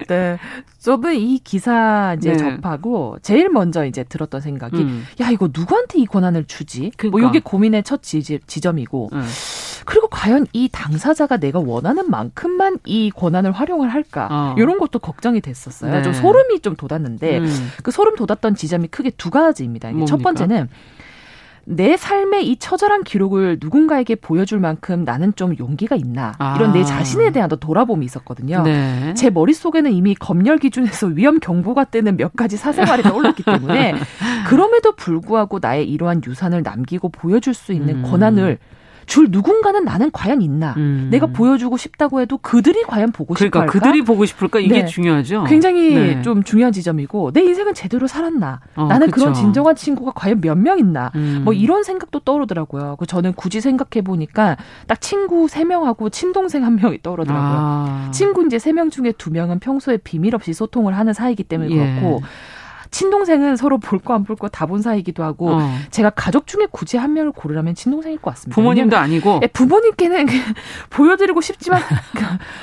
네. 저도 이 기사 이제 네. 접하고 제일 먼저 이제 들었던 생각이 야, 이거 누구한테 이 권한을 주지? 그러니까. 뭐 이게 고민의 첫 지점이고. 그리고 과연 이 당사자가 내가 원하는 만큼만 이 권한을 활용을 할까? 이런 것도 걱정이 됐었어요. 네. 좀 소름이 좀 돋았는데 그 소름 돋았던 지점이 크게 두 가지입니다. 이게 첫 번째는 내 삶의 이 처절한 기록을 누군가에게 보여줄 만큼 나는 좀 용기가 있나 이런 내 자신에 대한 돌아봄이 있었거든요. 네. 제 머릿속에는 이미 검열 기준에서 위험 경보가 뜨는 몇 가지 사생활이 떠올랐기 때문에 그럼에도 불구하고 나의 이러한 유산을 남기고 보여줄 수 있는 권한을 줄 누군가는 나는 과연 있나? 내가 보여주고 싶다고 해도 그들이 과연 보고 싶을까? 그러니까 그들이 보고 싶을까? 이게 네. 중요하죠. 굉장히 네. 좀 중요한 지점이고 내 인생은 제대로 살았나? 나는 그쵸. 그런 진정한 친구가 과연 몇 명 있나? 뭐 이런 생각도 떠오르더라고요. 저는 굳이 생각해보니까 딱 친구 3명하고 친동생 1명이 떠오르더라고요. 친구 이제 3명 중에 2명은 평소에 비밀 없이 소통을 하는 사이이기 때문에 예. 그렇고 친동생은 서로 볼 거 안 볼 거 다 본 사이이기도 하고 제가 가족 중에 굳이 한 명을 고르라면 친동생일 것 같습니다. 부모님도 아니고? 예, 부모님께는 보여드리고 싶지만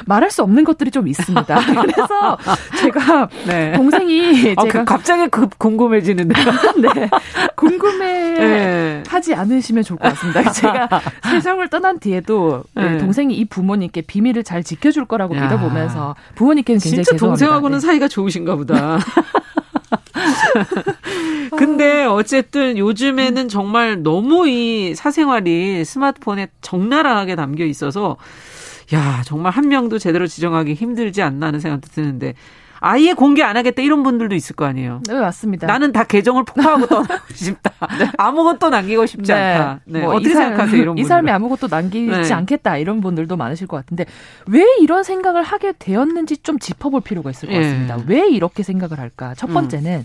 말할 수 없는 것들이 좀 있습니다. 그래서 제가 네. 동생이 제가 갑자기 궁금해지는데 네, 궁금해하지 네. 않으시면 좋을 것 같습니다. 제가 세상을 떠난 뒤에도 네. 동생이 이 부모님께 비밀을 잘 지켜줄 거라고 믿어보면서 부모님께는 굉장히 진짜 죄송합니다. 동생하고는 네. 사이가 좋으신가 보다. 근데 어쨌든 요즘에는 정말 너무 이 사생활이 스마트폰에 적나라하게 담겨 있어서 야 정말 한 명도 제대로 지정하기 힘들지 않나 하는 생각도 드는데 아예 공개 안 하겠다 이런 분들도 있을 거 아니에요. 네, 맞습니다. 나는 다 계정을 폭파하고 떠나고 싶다. 네. 아무것도 남기고 싶지 않다. 네. 뭐 어떻게 생각하세요? 이런 분들. 이 삶에 아무것도 남기지 네. 않겠다. 이런 분들도 많으실 것 같은데 왜 이런 생각을 하게 되었는지 좀 짚어볼 필요가 있을 것 같습니다. 네. 왜 이렇게 생각을 할까? 첫 번째는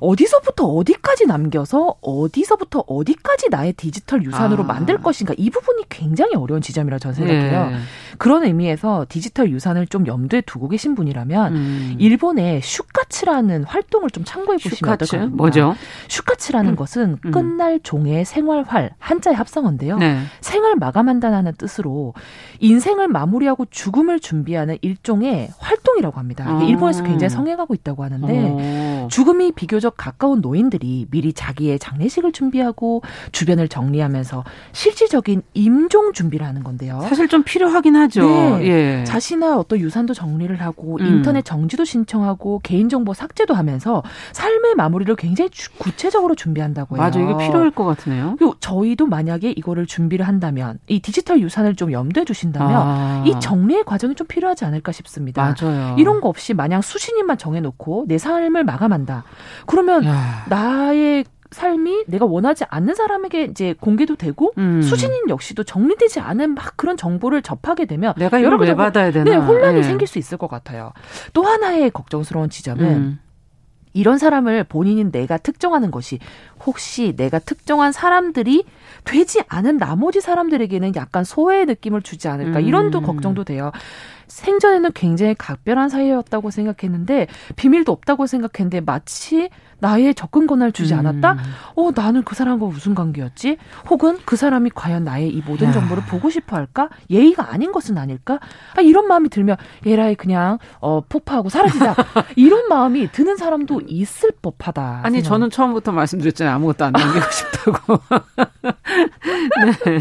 어디서부터 어디까지 남겨서 어디서부터 어디까지 나의 디지털 유산으로 만들 것인가, 이 부분이 굉장히 어려운 지점이라 저는 생각해요. 네. 그런 의미에서 디지털 유산을 좀 염두에 두고 계신 분이라면 일본의 슈카츠라는 활동을 좀 참고해 보시면 어떨까요? 슈카츠? 뭐죠? 슈카츠라는 것은 끝날 종의 생활활, 한자의 합성어인데요. 네. 생을 마감한다는 뜻으로 인생을 마무리하고 죽음을 준비하는 일종의 활동이라고 합니다. 일본에서 굉장히 성행하고 있다고 하는데 죽음이 비교적 가까운 노인들이 미리 자기의 장례식을 준비하고 주변을 정리하면서 실질적인 임종 준비를 하는 건데요. 사실 좀 필요하긴 하죠. 네. 예. 자신의 어떤 유산도 정리를 하고 인터넷 정지도 신청하고 개인정보 삭제도 하면서 삶의 마무리를 굉장히 구체적으로 준비한다고 해요. 맞아요. 이게 필요할 것 같으네요. 저희도 만약에 이거를 준비를 한다면, 이 디지털 유산을 좀 염두에 두신다면 이 정리의 과정이 좀 필요하지 않을까 싶습니다. 맞아요. 이런 거 없이 마냥 수신인만 정해놓고 내 삶을 마감한다. 그러면 나의 삶이 내가 원하지 않는 사람에게 이제 공개도 되고 수신인 역시도 정리되지 않은 막 그런 정보를 접하게 되면 내가 이걸 왜 받아야 되나. 네, 혼란이 생길 수 있을 것 같아요. 또 하나의 걱정스러운 지점은 이런 사람을 본인인 내가 특정하는 것이 혹시 내가 특정한 사람들이 되지 않은 나머지 사람들에게는 약간 소외의 느낌을 주지 않을까, 이런 또 걱정도 돼요. 생전에는 굉장히 각별한 사이였다고 생각했는데 비밀도 없다고 생각했는데 마치 나의 접근 권한을 주지 않았다? 나는 그 사람과 무슨 관계였지? 혹은 그 사람이 과연 나의 이 모든 정보를 보고 싶어 할까? 예의가 아닌 것은 아닐까? 이런 마음이 들면 얘라이 그냥 폭파하고 사라지자. 이런 마음이 드는 사람도 있을 법하다. 아니, 저는 처음부터 말씀드렸잖아요. 아무것도 안 남기고 싶다고. 네.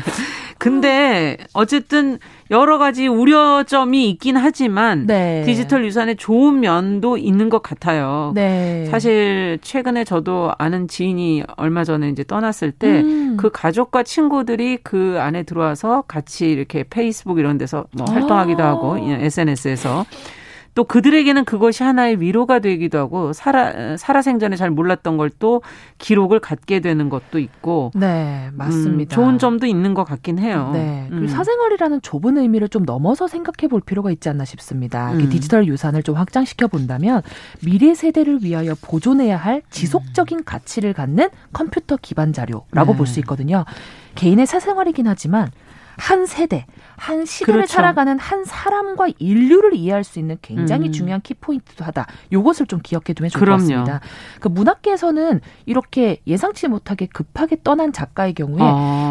근데 어쨌든 여러 가지 우려점이 있긴 하지만 네. 디지털 유산의 좋은 면도 있는 것 같아요. 네. 사실 최근에 저도 아는 지인이 얼마 전에 이제 떠났을 때 그 가족과 친구들이 그 안에 들어와서 같이 이렇게 페이스북 이런 데서 활동하기도 하고 SNS에서 또 그들에게는 그것이 하나의 위로가 되기도 하고 살아생전에 잘 몰랐던 걸 또 기록을 갖게 되는 것도 있고. 네, 맞습니다. 좋은 점도 있는 것 같긴 해요. 네, 그리고 사생활이라는 좁은 의미를 좀 넘어서 생각해 볼 필요가 있지 않나 싶습니다. 디지털 유산을 좀 확장시켜 본다면 미래 세대를 위하여 보존해야 할 지속적인 가치를 갖는 컴퓨터 기반 자료라고 볼 수 있거든요. 개인의 사생활이긴 하지만 한 세대, 한 시대를 그렇죠. 살아가는 한 사람과 인류를 이해할 수 있는 굉장히 중요한 키포인트도 하다. 이것을 좀 기억해 두면 좋을 것 같습니다. 그 문학계에서는 이렇게 예상치 못하게 급하게 떠난 작가의 경우에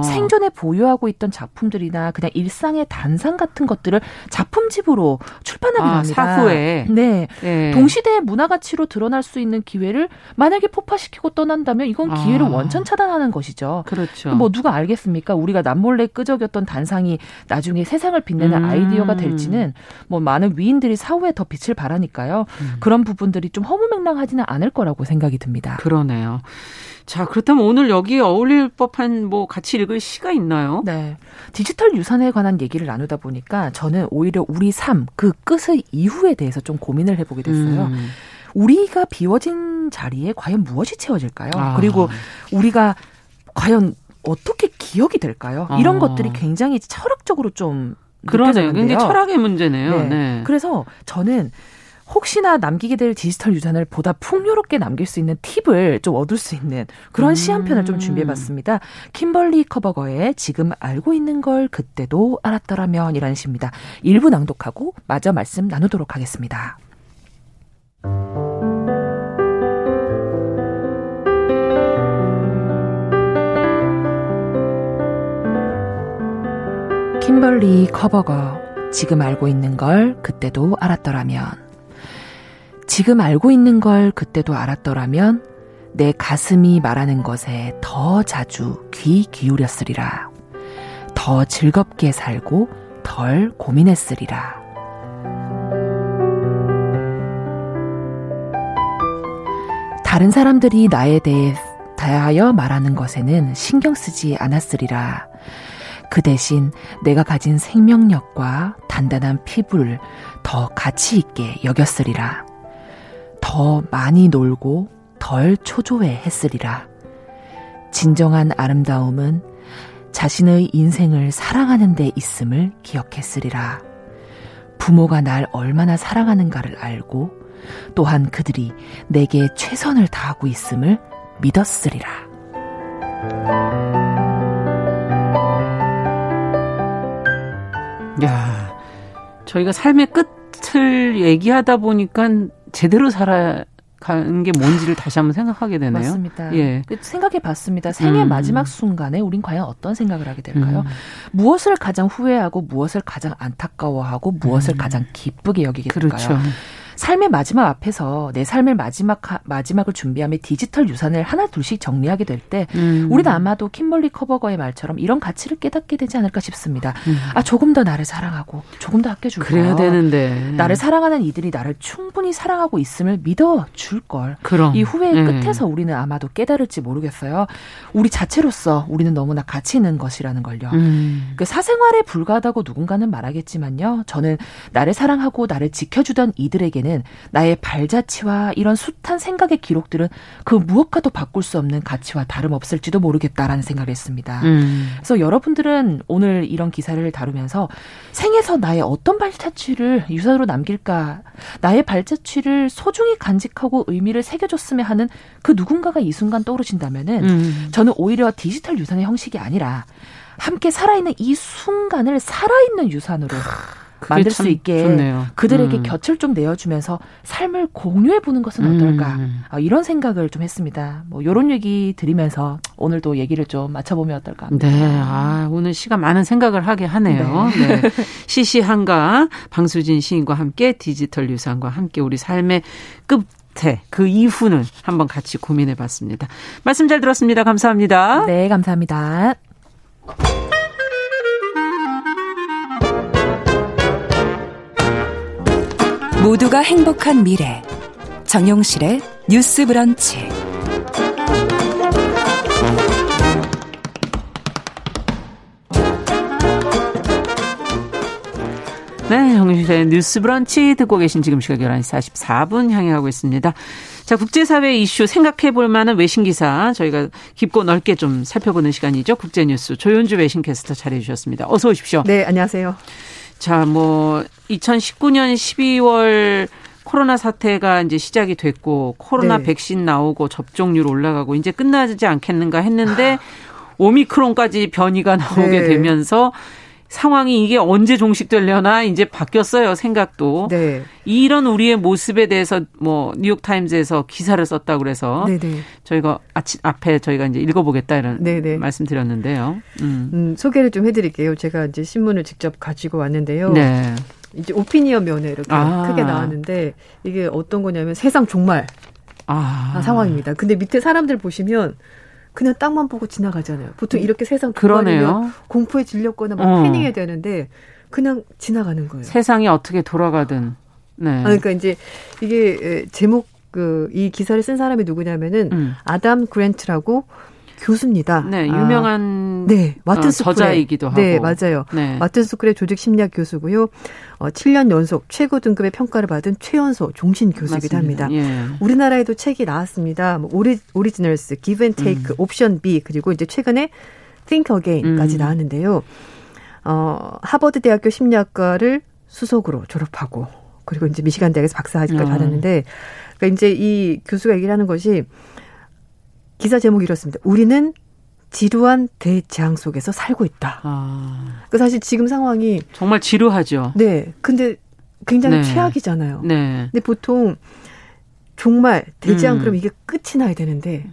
생전에 보유하고 있던 작품들이나 그냥 일상의 단상 같은 것들을 작품집으로 출판하기도 합니다. 사후에. 네. 네. 동시대의 문화 가치로 드러날 수 있는 기회를 만약에 폭파시키고 떠난다면 이건 기회를 원천 차단하는 것이죠. 그렇죠. 뭐 누가 알겠습니까? 우리가 남몰래 끄적였던 단상이 나중에 세상을 빛내는 아이디어가 될지는 뭐 많은 위인들이 사후에 더 빛을 발하니까요. 그런 부분들이 좀 허무맹랑하지는 않을 거라고 생각이 듭니다. 그러네요. 자, 그렇다면 오늘 여기에 어울릴 법한 뭐 같이 읽을 시가 있나요? 네. 디지털 유산에 관한 얘기를 나누다 보니까 저는 오히려 우리 삶, 그 끝의 이후에 대해서 좀 고민을 해보게 됐어요. 우리가 비워진 자리에 과연 무엇이 채워질까요? 그리고 우리가 과연 어떻게 기억이 될까요? 이런 것들이 굉장히 철학적으로 좀 느껴지는데요. 그러네요. 굉장히 철학의 문제네요. 네. 네. 그래서 저는 혹시나 남기게 될 디지털 유산을 보다 풍요롭게 남길 수 있는 팁을 좀 얻을 수 있는 그런 시 한 편을 좀 준비해봤습니다. 킴벌리 커버거의 지금 알고 있는 걸 그때도 알았더라면 이라는 시입니다. 일부 낭독하고 마저 말씀 나누도록 하겠습니다. 킴벌리 커버거, 지금 알고 있는 걸 그때도 알았더라면. 지금 알고 있는 걸 그때도 알았더라면 내 가슴이 말하는 것에 더 자주 귀 기울였으리라. 더 즐겁게 살고 덜 고민했으리라. 다른 사람들이 나에 대해 대하여 말하는 것에는 신경 쓰지 않았으리라. 그 대신 내가 가진 생명력과 단단한 피부를 더 가치 있게 여겼으리라. 더 많이 놀고 덜 초조해 했으리라. 진정한 아름다움은 자신의 인생을 사랑하는 데 있음을 기억했으리라. 부모가 날 얼마나 사랑하는가를 알고 또한 그들이 내게 최선을 다하고 있음을 믿었으리라. 야, 저희가 삶의 끝을 얘기하다 보니까 제대로 살아가는 게 뭔지를 다시 한번 생각하게 되네요. 맞습니다. 예. 생각해봤습니다. 생의 마지막 순간에 우린 과연 어떤 생각을 하게 될까요? 무엇을 가장 후회하고 무엇을 가장 안타까워하고 무엇을 가장 기쁘게 여기게 될까요? 그렇죠. 삶의 마지막 앞에서 내 삶의 마지막을 준비하며 디지털 유산을 하나 둘씩 정리하게 될 때 우리는 아마도 킴벌리 커버거의 말처럼 이런 가치를 깨닫게 되지 않을까 싶습니다. 아, 조금 더 나를 사랑하고 조금 더 아껴줄 걸. 그래야 되는데. 나를 사랑하는 이들이 나를 충분히 사랑하고 있음을 믿어줄 걸. 그럼. 이 후회의 끝에서 우리는 아마도 깨달을지 모르겠어요. 우리 자체로서 우리는 너무나 가치 있는 것이라는 걸요. 그 사생활에 불과하다고 누군가는 말하겠지만요. 저는 나를 사랑하고 나를 지켜주던 이들에게는 나의 발자취와 이런 숱한 생각의 기록들은 그 무엇과도 바꿀 수 없는 가치와 다름없을지도 모르겠다라는 생각을 했습니다. 그래서 여러분들은 오늘 이런 기사를 다루면서 생에서 나의 어떤 발자취를 유산으로 남길까, 나의 발자취를 소중히 간직하고 의미를 새겨줬으면 하는 그 누군가가 이 순간 떠오르신다면은 저는 오히려 디지털 유산의 형식이 아니라 함께 살아있는 이 순간을 살아있는 유산으로 만들 수 있게 좋네요. 그들에게 곁을 좀 내어주면서 삶을 공유해보는 것은 어떨까 이런 생각을 좀 했습니다. 뭐 이런 얘기 드리면서 오늘도 얘기를 좀 맞춰보면 어떨까 합니다. 네, 아, 오늘 시간 많은 생각을 하게 하네요. 네. 네. 시시한가 방수진 시인과 함께 디지털 유산과 함께 우리 삶의 끝에 그 이후는 한번 같이 고민해봤습니다. 말씀 잘 들었습니다. 감사합니다. 네, 감사합니다. 모두가 행복한 미래 정용실의 뉴스 브런치. 네, 정용실의 뉴스 브런치 듣고 계신 지금 시각 11시 44분 향해가고 있습니다. 자, 국제사회 이슈 생각해볼 만한 외신 기사 저희가 깊고 넓게 좀 살펴보는 시간이죠. 국제뉴스 조윤주 외신캐스터 자리해 주셨습니다. 어서 오십시오. 네, 안녕하세요. 자, 뭐 2019년 12월 코로나 사태가 이제 시작이 됐고 코로나 네. 백신 나오고 접종률 올라가고 이제 끝나지 않겠는가 했는데 오미크론까지 변이가 나오게 네. 되면서 상황이 이게 언제 종식되려나 이제 바뀌었어요, 생각도. 네. 이런 우리의 모습에 대해서 뭐 뉴욕타임즈에서 기사를 썼다고 그래서 네네. 저희가 앞에 저희가 이제 읽어보겠다 이런 네네. 말씀드렸는데요. 소개를 좀 해드릴게요. 제가 이제 신문을 직접 가지고 왔는데요. 네. 이제 오피니언 면에 이렇게 크게 나왔는데 이게 어떤 거냐면 세상 종말 상황입니다. 근데 밑에 사람들 보시면 그냥 땅만 보고 지나가잖아요. 보통 이렇게 세상 돌아가면 공포에 질렸거나 막 패닉해야 되는데 그냥 지나가는 거예요. 세상이 어떻게 돌아가든. 네. 아, 그러니까 이제 이게 제목 이 기사를 쓴 사람이 누구냐면은 아담 그랜트라고 교수입니다. 네, 유명한 와튼 스쿨의 저자이기도 하고. 네, 맞아요. 네. 와튼 스쿨의 조직 심리학 교수고요. 7년 연속 최고 등급의 평가를 받은 최연소 종신 교수이기도 합니다. 예. 우리나라에도 책이 나왔습니다. 뭐 오리지널스, Give and Take, 옵션 B 그리고 이제 최근에 Think Again까지 나왔는데요. 하버드 대학교 심리학과를 수석으로 졸업하고 그리고 이제 미시간 대학에서 박사학위까지 받았는데 그러니까 이제 이 교수가 얘기를 하는 것이 기사 제목이 이렇습니다. 우리는 지루한 대재앙 속에서 살고 있다. 그러니까 사실 지금 상황이 정말 지루하죠. 네. 근데 굉장히 최악이잖아요. 네. 근데 보통 정말 대재앙 그럼 이게 끝이 나야 되는데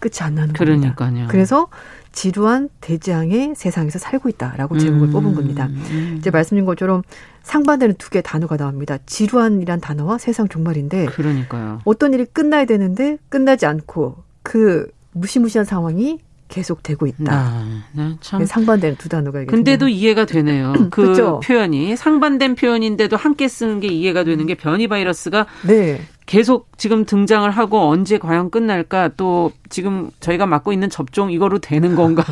끝이 안 나는 겁니다. 그러니까요. 그래서 지루한 대재앙의 세상에서 살고 있다라고 제목을 뽑은 겁니다. 이제 말씀드린 것처럼 상반되는 두 개의 단어가 나옵니다. 지루한이란 단어와 세상 종말인데 그러니까요. 어떤 일이 끝나야 되는데 끝나지 않고 그 무시무시한 상황이 계속되고 있다. 네, 상반된 두 단어가. 근데도 이해가 되네요. 그 그렇죠? 표현이 상반된 표현인데도 함께 쓰는 게 이해가 되는 게 변이 바이러스가 네. 계속 지금 등장을 하고 언제 과연 끝날까 또 지금 저희가 맡고 있는 접종 이거로 되는 건가.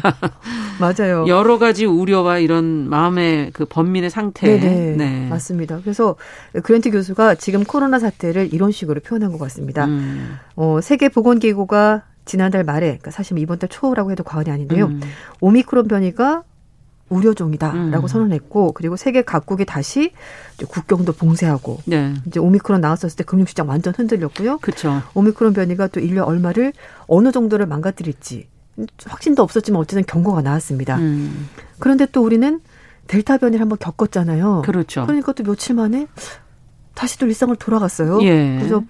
맞아요. 여러 가지 우려와 이런 마음의 그 번민의 상태. 네네. 네. 맞습니다. 그래서 그랜트 교수가 지금 코로나 사태를 이런 식으로 표현한 것 같습니다. 세계보건기구가 지난달 말에, 그러니까 사실 이번 달 초라고 해도 과언이 아닌데요. 오미크론 변이가 우려종이다라고 선언했고, 그리고 세계 각국이 다시 이제 국경도 봉쇄하고, 네. 이제 오미크론 나왔었을 때 금융시장 완전 흔들렸고요. 그렇죠. 오미크론 변이가 또 인류 얼마를 어느 정도를 망가뜨릴지 확신도 없었지만 어쨌든 경고가 나왔습니다. 그런데 또 우리는 델타 변이를 한번 겪었잖아요. 그렇죠. 그러니까 또 며칠 만에 다시 또 일상으로 돌아갔어요. 예. 그래서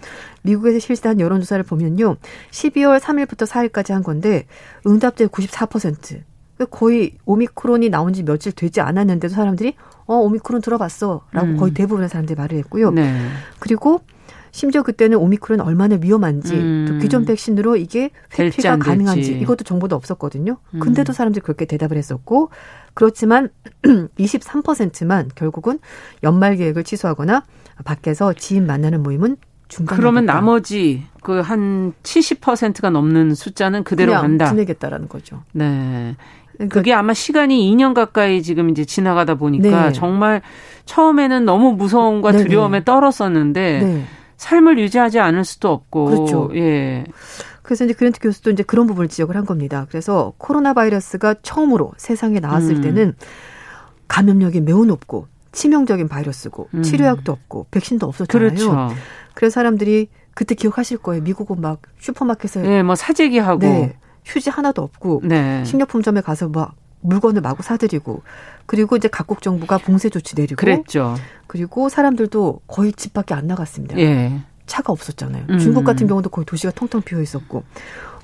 미국에서 실시한 여론조사를 보면요. 12월 3일부터 4일까지 한 건데 응답자의 94%. 거의 오미크론이 나온 지 며칠 되지 않았는데도 사람들이 오미크론 들어봤어 라고 거의 대부분의 사람들이 말을 했고요. 네. 그리고 심지어 그때는 오미크론이 얼마나 위험한지 또 기존 백신으로 이게 회피가 가능한지 이것도 정보도 없었거든요. 근데도 사람들이 그렇게 대답을 했었고 그렇지만 23%만 결국은 연말 계획을 취소하거나 밖에서 지인 만나는 모임은 중간에 그러면 됐다. 나머지 그 한 70%가 넘는 숫자는 그대로 간다. 지내겠다라는 거죠. 네. 그러니까 그게 아마 시간이 2년 가까이 지금 이제 지나가다 보니까 네. 정말 처음에는 너무 무서움과 네네. 두려움에 떨었었는데 네. 삶을 유지하지 않을 수도 없고. 그렇죠. 예. 그래서 이제 그랜트 교수도 이제 그런 부분을 지적을 한 겁니다. 그래서 코로나 바이러스가 처음으로 세상에 나왔을 때는 감염력이 매우 높고 치명적인 바이러스고 치료약도 없고 백신도 없었잖아요. 그렇죠. 그래서 사람들이 그때 기억하실 거예요. 미국은 막 슈퍼마켓에 네, 뭐 사재기하고 네, 휴지 하나도 없고 네. 식료품점에 가서 막 물건을 마구 사들이고 그리고 이제 각국 정부가 봉쇄 조치 내리고 그랬죠. 그리고 사람들도 거의 집 밖에 안 나갔습니다. 예. 차가 없었잖아요. 중국 같은 경우도 거의 도시가 텅텅 비어 있었고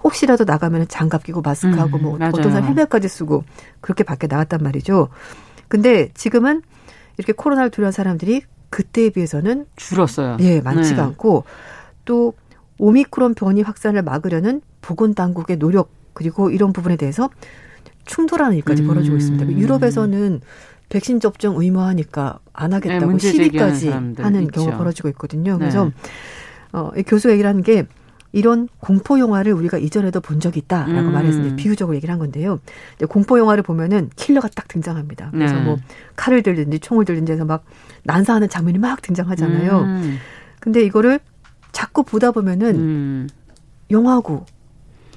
혹시라도 나가면 장갑 끼고 마스크하고 뭐 맞아요. 어떤 사람 헬멧까지 쓰고 그렇게 밖에 나갔단 말이죠. 근데 지금은 이렇게 코로나를 두려운 사람들이 그때에 비해서는 줄었어요. 예, 많지가 네. 않고 또 오미크론 변이 확산을 막으려는 보건당국의 노력 그리고 이런 부분에 대해서 충돌하는 일까지 벌어지고 있습니다. 유럽에서는 백신 접종 의무화하니까 안 하겠다고 네, 시위까지 하는 경우가 벌어지고 있거든요. 그래서 네. 교수 얘기를 하는 게 이런 공포 영화를 우리가 이전에도 본 적이 있다라고 말했는데 비유적으로 얘기를 한 건데요. 공포 영화를 보면은 킬러가 딱 등장합니다. 그래서 네. 뭐 칼을 들든지 총을 들든지 해서 막 난사하는 장면이 막 등장하잖아요. 근데 이거를 자꾸 보다 보면은 영화고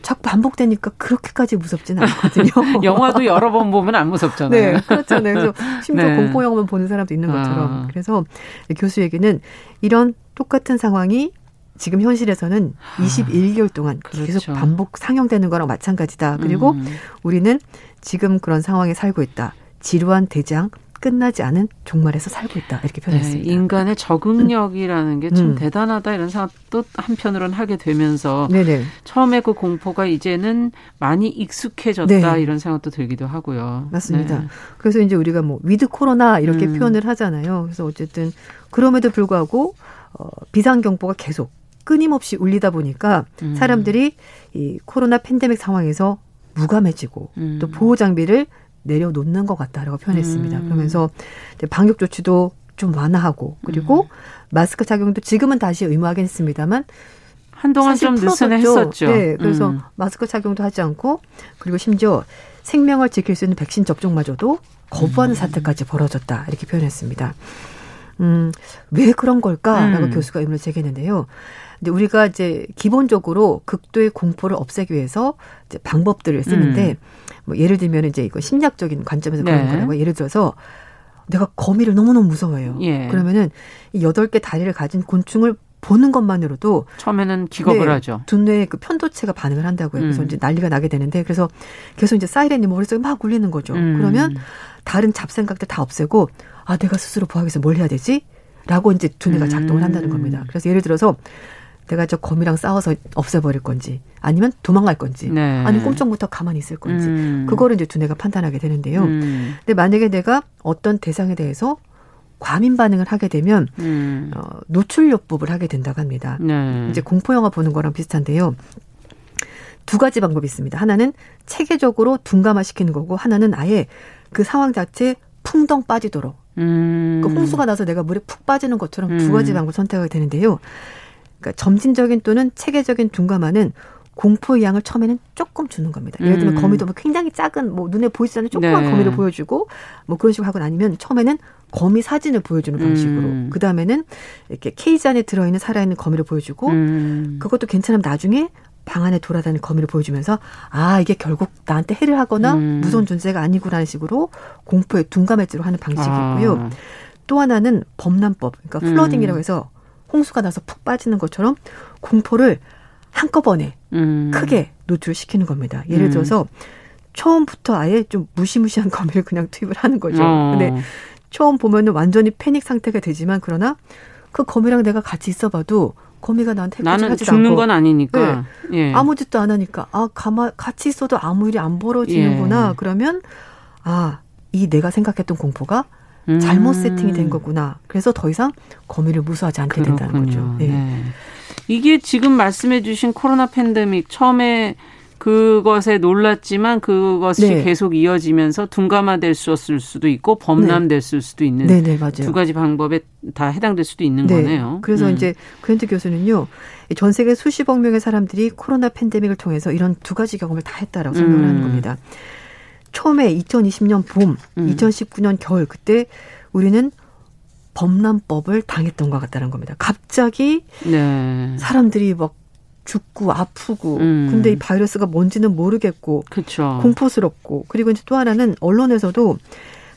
자꾸 반복되니까 그렇게까지 무섭지는 않거든요. 영화도 여러 번 보면 안 무섭잖아요. 네, 그렇잖아요. 그래서 심지어 네. 공포 영화만 보는 사람도 있는 것처럼. 그래서 교수 얘기는 이런 똑같은 상황이 지금 현실에서는 21개월 동안 그렇죠. 계속 반복 상영되는 거랑 마찬가지다. 그리고 우리는 지금 그런 상황에 살고 있다. 지루한 대장, 끝나지 않은 종말에서 살고 있다. 이렇게 표현했습니다. 네, 인간의 적응력이라는 게 참 대단하다. 이런 생각도 한편으로는 하게 되면서 네네. 처음에 그 공포가 이제는 많이 익숙해졌다. 네. 이런 생각도 들기도 하고요. 맞습니다. 네. 그래서 이제 우리가 뭐 위드 코로나 이렇게 표현을 하잖아요. 그래서 어쨌든 그럼에도 불구하고 비상경보가 계속 끊임없이 울리다 보니까 사람들이 이 코로나 팬데믹 상황에서 무감해지고 또 보호 장비를 내려놓는 것 같다라고 표현했습니다. 그러면서 방역 조치도 좀 완화하고 그리고 마스크 착용도 지금은 다시 의무하긴 했습니다만 한동안 좀 느슨해 했었죠. 네, 그래서 마스크 착용도 하지 않고 그리고 심지어 생명을 지킬 수 있는 백신 접종마저도 거부하는 사태까지 벌어졌다 이렇게 표현했습니다. 왜 그런 걸까라고 교수가 의문을 제기했는데요. 근데 우리가 이제 기본적으로 극도의 공포를 없애기 위해서 이제 방법들을 쓰는데 뭐 예를 들면 이제 이거 심리학적인 관점에서 그런 네. 거라고 예를 들어서 내가 거미를 너무너무 무서워해요. 예. 그러면은 이 8개 다리를 가진 곤충을 보는 것만으로도 처음에는 기겁을 네, 하죠. 두뇌의 그 편도체가 반응을 한다고요. 그래서 이제 난리가 나게 되는데 그래서 계속 이제 사이렌이 머릿속에 막 울리는 거죠. 그러면 다른 잡생각들 다 없애고 아 내가 스스로 보호하기 위해서 뭘 해야 되지? 라고 이제 두뇌가 작동을 한다는 겁니다. 그래서 예를 들어서 내가 저 거미랑 싸워서 없애버릴 건지 아니면 도망갈 건지 네. 아니면 꼼짝부터 가만히 있을 건지 그거를 이제 두뇌가 판단하게 되는데요. 근데 만약에 내가 어떤 대상에 대해서 과민 반응을 하게 되면 노출요법을 하게 된다고 합니다. 네. 이제 공포 영화 보는 거랑 비슷한데요. 두 가지 방법이 있습니다. 하나는 체계적으로 둔감화시키는 거고 하나는 아예 그 상황 자체에 풍덩 빠지도록 그러니까 홍수가 나서 내가 물에 푹 빠지는 것처럼 두 가지 방법을 선택하게 되는데요. 그러니까 점진적인 또는 체계적인 둔감화는 공포의 양을 처음에는 조금 주는 겁니다. 예를 들면 거미도 뭐 굉장히 작은 뭐 눈에 보이지 않는 조그만 네. 거미를 보여주고 뭐 그런 식으로 하거나 아니면 처음에는 거미 사진을 보여주는 방식으로 그다음에는 이렇게 케이지 안에 들어있는 살아있는 거미를 보여주고 그것도 괜찮으면 나중에 방 안에 돌아다니는 거미를 보여주면서 아 이게 결국 나한테 해를 하거나 무서운 존재가 아니구라는 식으로 공포에 둔감해지로 하는 방식이고요. 아. 또 하나는 범람법, 그러니까 플러딩이라고 해서 홍수가 나서 푹 빠지는 것처럼 공포를 한꺼번에 크게 노출시키는 겁니다. 예를 들어서 처음부터 아예 좀 무시무시한 거미를 그냥 투입을 하는 거죠. 근데 처음 보면은 완전히 패닉 상태가 되지만 그러나 그 거미랑 내가 같이 있어봐도 거미가 나한테 해코지를 하지 않고 나는 죽는 건 아니니까 네. 예. 아무 짓도 안 하니까 아 같이 있어도 아무 일이 안 벌어지는구나. 예. 그러면 아 이 내가 생각했던 공포가 잘못 세팅이 된 거구나. 그래서 더 이상 거미를 무서워하지 않게 그렇군요. 된다는 거죠. 네. 네. 이게 지금 말씀해 주신 코로나 팬데믹 처음에 그것에 놀랐지만 그것이 네. 계속 이어지면서 둔감화됐을 수도 있고 범람됐을 네. 수도 있는 네, 네, 맞아요. 두 가지 방법에 다 해당될 수도 있는 네. 거네요. 그래서 이제 그랜트 교수는요. 전 세계 수십억 명의 사람들이 코로나 팬데믹을 통해서 이런 두 가지 경험을 다 했다라고 설명을 하는 겁니다. 처음에 2020년 봄, 2019년 겨울 그때 우리는 범람법을 당했던 것 같다는 겁니다. 갑자기 네. 사람들이 막 죽고 아프고 근데 이 바이러스가 뭔지는 모르겠고 그쵸. 공포스럽고 그리고 이제 또 하나는 언론에서도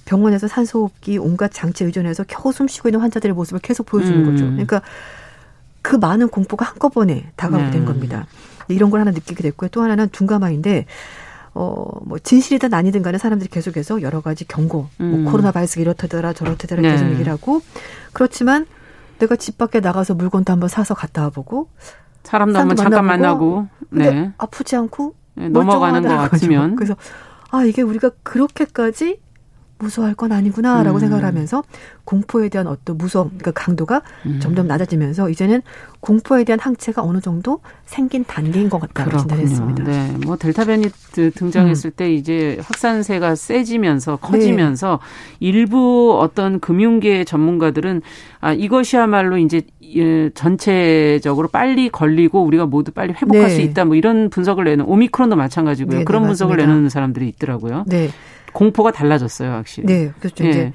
병원에서 산소호흡기 온갖 장치에 의존해서 겨우 숨쉬고 있는 환자들의 모습을 계속 보여주는 거죠. 그러니까 그 많은 공포가 한꺼번에 다가오게 된 겁니다. 이런 걸 하나 느끼게 됐고요. 또 하나는 둔감함인데 뭐 진실이든 아니든 간에 사람들이 계속해서 여러 가지 경고 뭐 코로나 바이러스가 이렇다더라 저렇다더라 네. 계속 얘기를 하고 그렇지만 내가 집 밖에 나가서 물건도 한번 사서 갔다 와보고 사람도 한번 잠깐 만나고 근데 네. 아프지 않고 네, 넘어가는 것 같으면 거죠. 그래서 아 이게 우리가 그렇게까지 무서워할 건 아니구나라고 생각을 하면서 공포에 대한 어떤 무서움 그러니까 강도가 점점 낮아지면서 이제는 공포에 대한 항체가 어느 정도 생긴 단계인 것 같다고 진단했습니다. 네, 뭐 델타 변이 등장했을 때 이제 확산세가 세지면서 커지면서 네. 일부 어떤 금융계 전문가들은 아 이것이야말로 이제 전체적으로 빨리 걸리고 우리가 모두 빨리 회복할 네. 수 있다 뭐 이런 분석을 내는 오미크론도 마찬가지고요. 네, 그런 네, 분석을 내는 사람들이 있더라고요. 네. 공포가 달라졌어요, 확실히. 네, 그렇죠. 예. 이제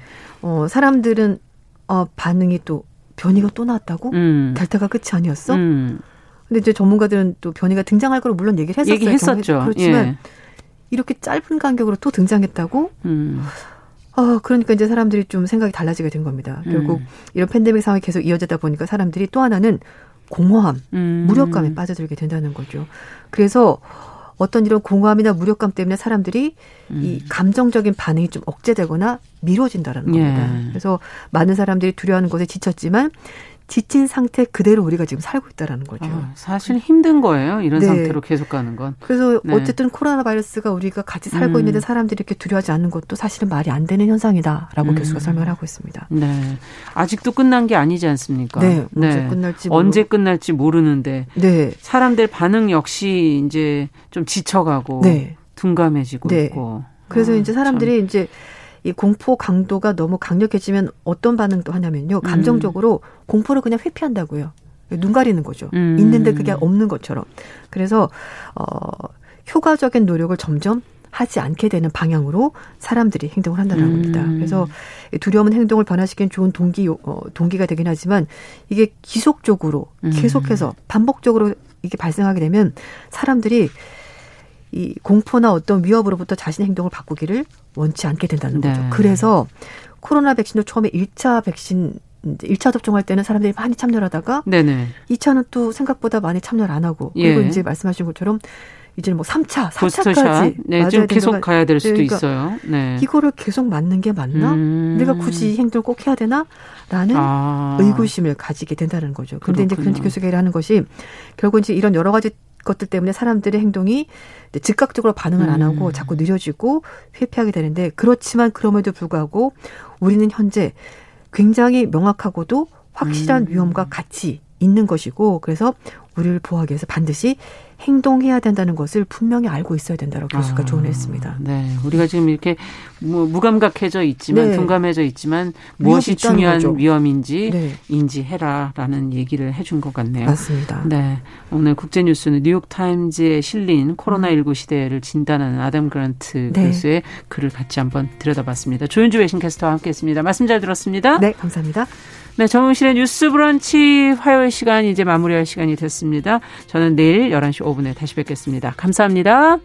사람들은 반응이 또 변이가 또 나왔다고? 델타가 끝이 아니었어? 근데 이제 전문가들은 또 변이가 등장할 거로 물론 얘기를 했었어요. 얘기했었죠. 그렇지만 예. 이렇게 짧은 간격으로 또 등장했다고? 그러니까 이제 사람들이 좀 생각이 달라지게 된 겁니다. 결국 이런 팬데믹 상황이 계속 이어지다 보니까 사람들이 또 하나는 공허함, 무력감에 빠져들게 된다는 거죠. 그래서 어떤 이런 공허함이나 무력감 때문에 사람들이 이 감정적인 반응이 좀 억제되거나 미뤄진다라는 겁니다. 예. 그래서 많은 사람들이 두려워하는 것에 지쳤지만 지친 상태 그대로 우리가 지금 살고 있다라는 거죠. 아, 사실 힘든 거예요. 이런 네. 상태로 계속 가는 건. 그래서 네. 어쨌든 코로나 바이러스가 우리가 같이 살고 있는데 사람들이 이렇게 두려워하지 않는 것도 사실은 말이 안 되는 현상이다라고 교수가 설명을 하고 있습니다. 네, 아직도 끝난 게 아니지 않습니까? 네. 언제 끝날지 모르는데 네. 사람들 반응 역시 이제 좀 지쳐가고 네. 둔감해지고 네. 있고. 그래서 이제 사람들이 참. 이제 이 공포 강도가 너무 강력해지면 어떤 반응도 하냐면요. 감정적으로 공포를 그냥 회피한다고요. 눈 가리는 거죠. 있는데 그게 없는 것처럼. 그래서 효과적인 노력을 점점 하지 않게 되는 방향으로 사람들이 행동을 한다는 겁니다. 그래서 두려움은 행동을 변화시키는 좋은 동기가 되긴 하지만 이게 지속적으로 계속해서 반복적으로 이게 발생하게 되면 사람들이 이 공포나 어떤 위협으로부터 자신의 행동을 바꾸기를 원치 않게 된다는 거죠. 네. 그래서 코로나 백신도 처음에 1차 백신, 1차 접종할 때는 사람들이 많이 참여를 하다가 네네. 2차는 또 생각보다 많이 참여를 안 하고 그리고 예. 이제 말씀하신 것처럼 이제는 뭐 3차, 4차까지 네, 좀 계속 가야 될 수도 그러니까 있어요. 네. 이거를 계속 맞는 게 맞나? 내가 굳이 이 행동을 꼭 해야 되나? 라는 의구심을 가지게 된다는 거죠. 그런데 이제 그런지 교수가 일하는 것이 결국 이제 이런 여러 가지 것들 때문에 사람들의 행동이 즉각적으로 반응을 안 하고 자꾸 느려지고 회피하게 되는데 그렇지만 그럼에도 불구하고 우리는 현재 굉장히 명확하고도 확실한 위험과 같이 있는 것이고 그래서 우리를 보호하기 위해서 반드시 행동해야 된다는 것을 분명히 알고 있어야 된다고 교수가 조언했습니다. 네, 우리가 지금 이렇게 뭐 무감각해져 있지만 네. 둔감해져 있지만 무엇이 중요한 거죠. 위험인지 네. 인지해라라는 얘기를 해준 것 같네요. 맞습니다. 네, 오늘 국제뉴스는 뉴욕타임즈에 실린 코로나19 시대를 진단하는 아담 그란트 네. 교수의 글을 같이 한번 들여다봤습니다. 조윤주 외신캐스터와 함께했습니다. 말씀 잘 들었습니다. 네, 감사합니다. 네, 정용실의 뉴스 브런치 화요일 시간 이제 마무리할 시간이 됐습니다. 저는 내일 11시 5분에 다시 뵙겠습니다. 감사합니다.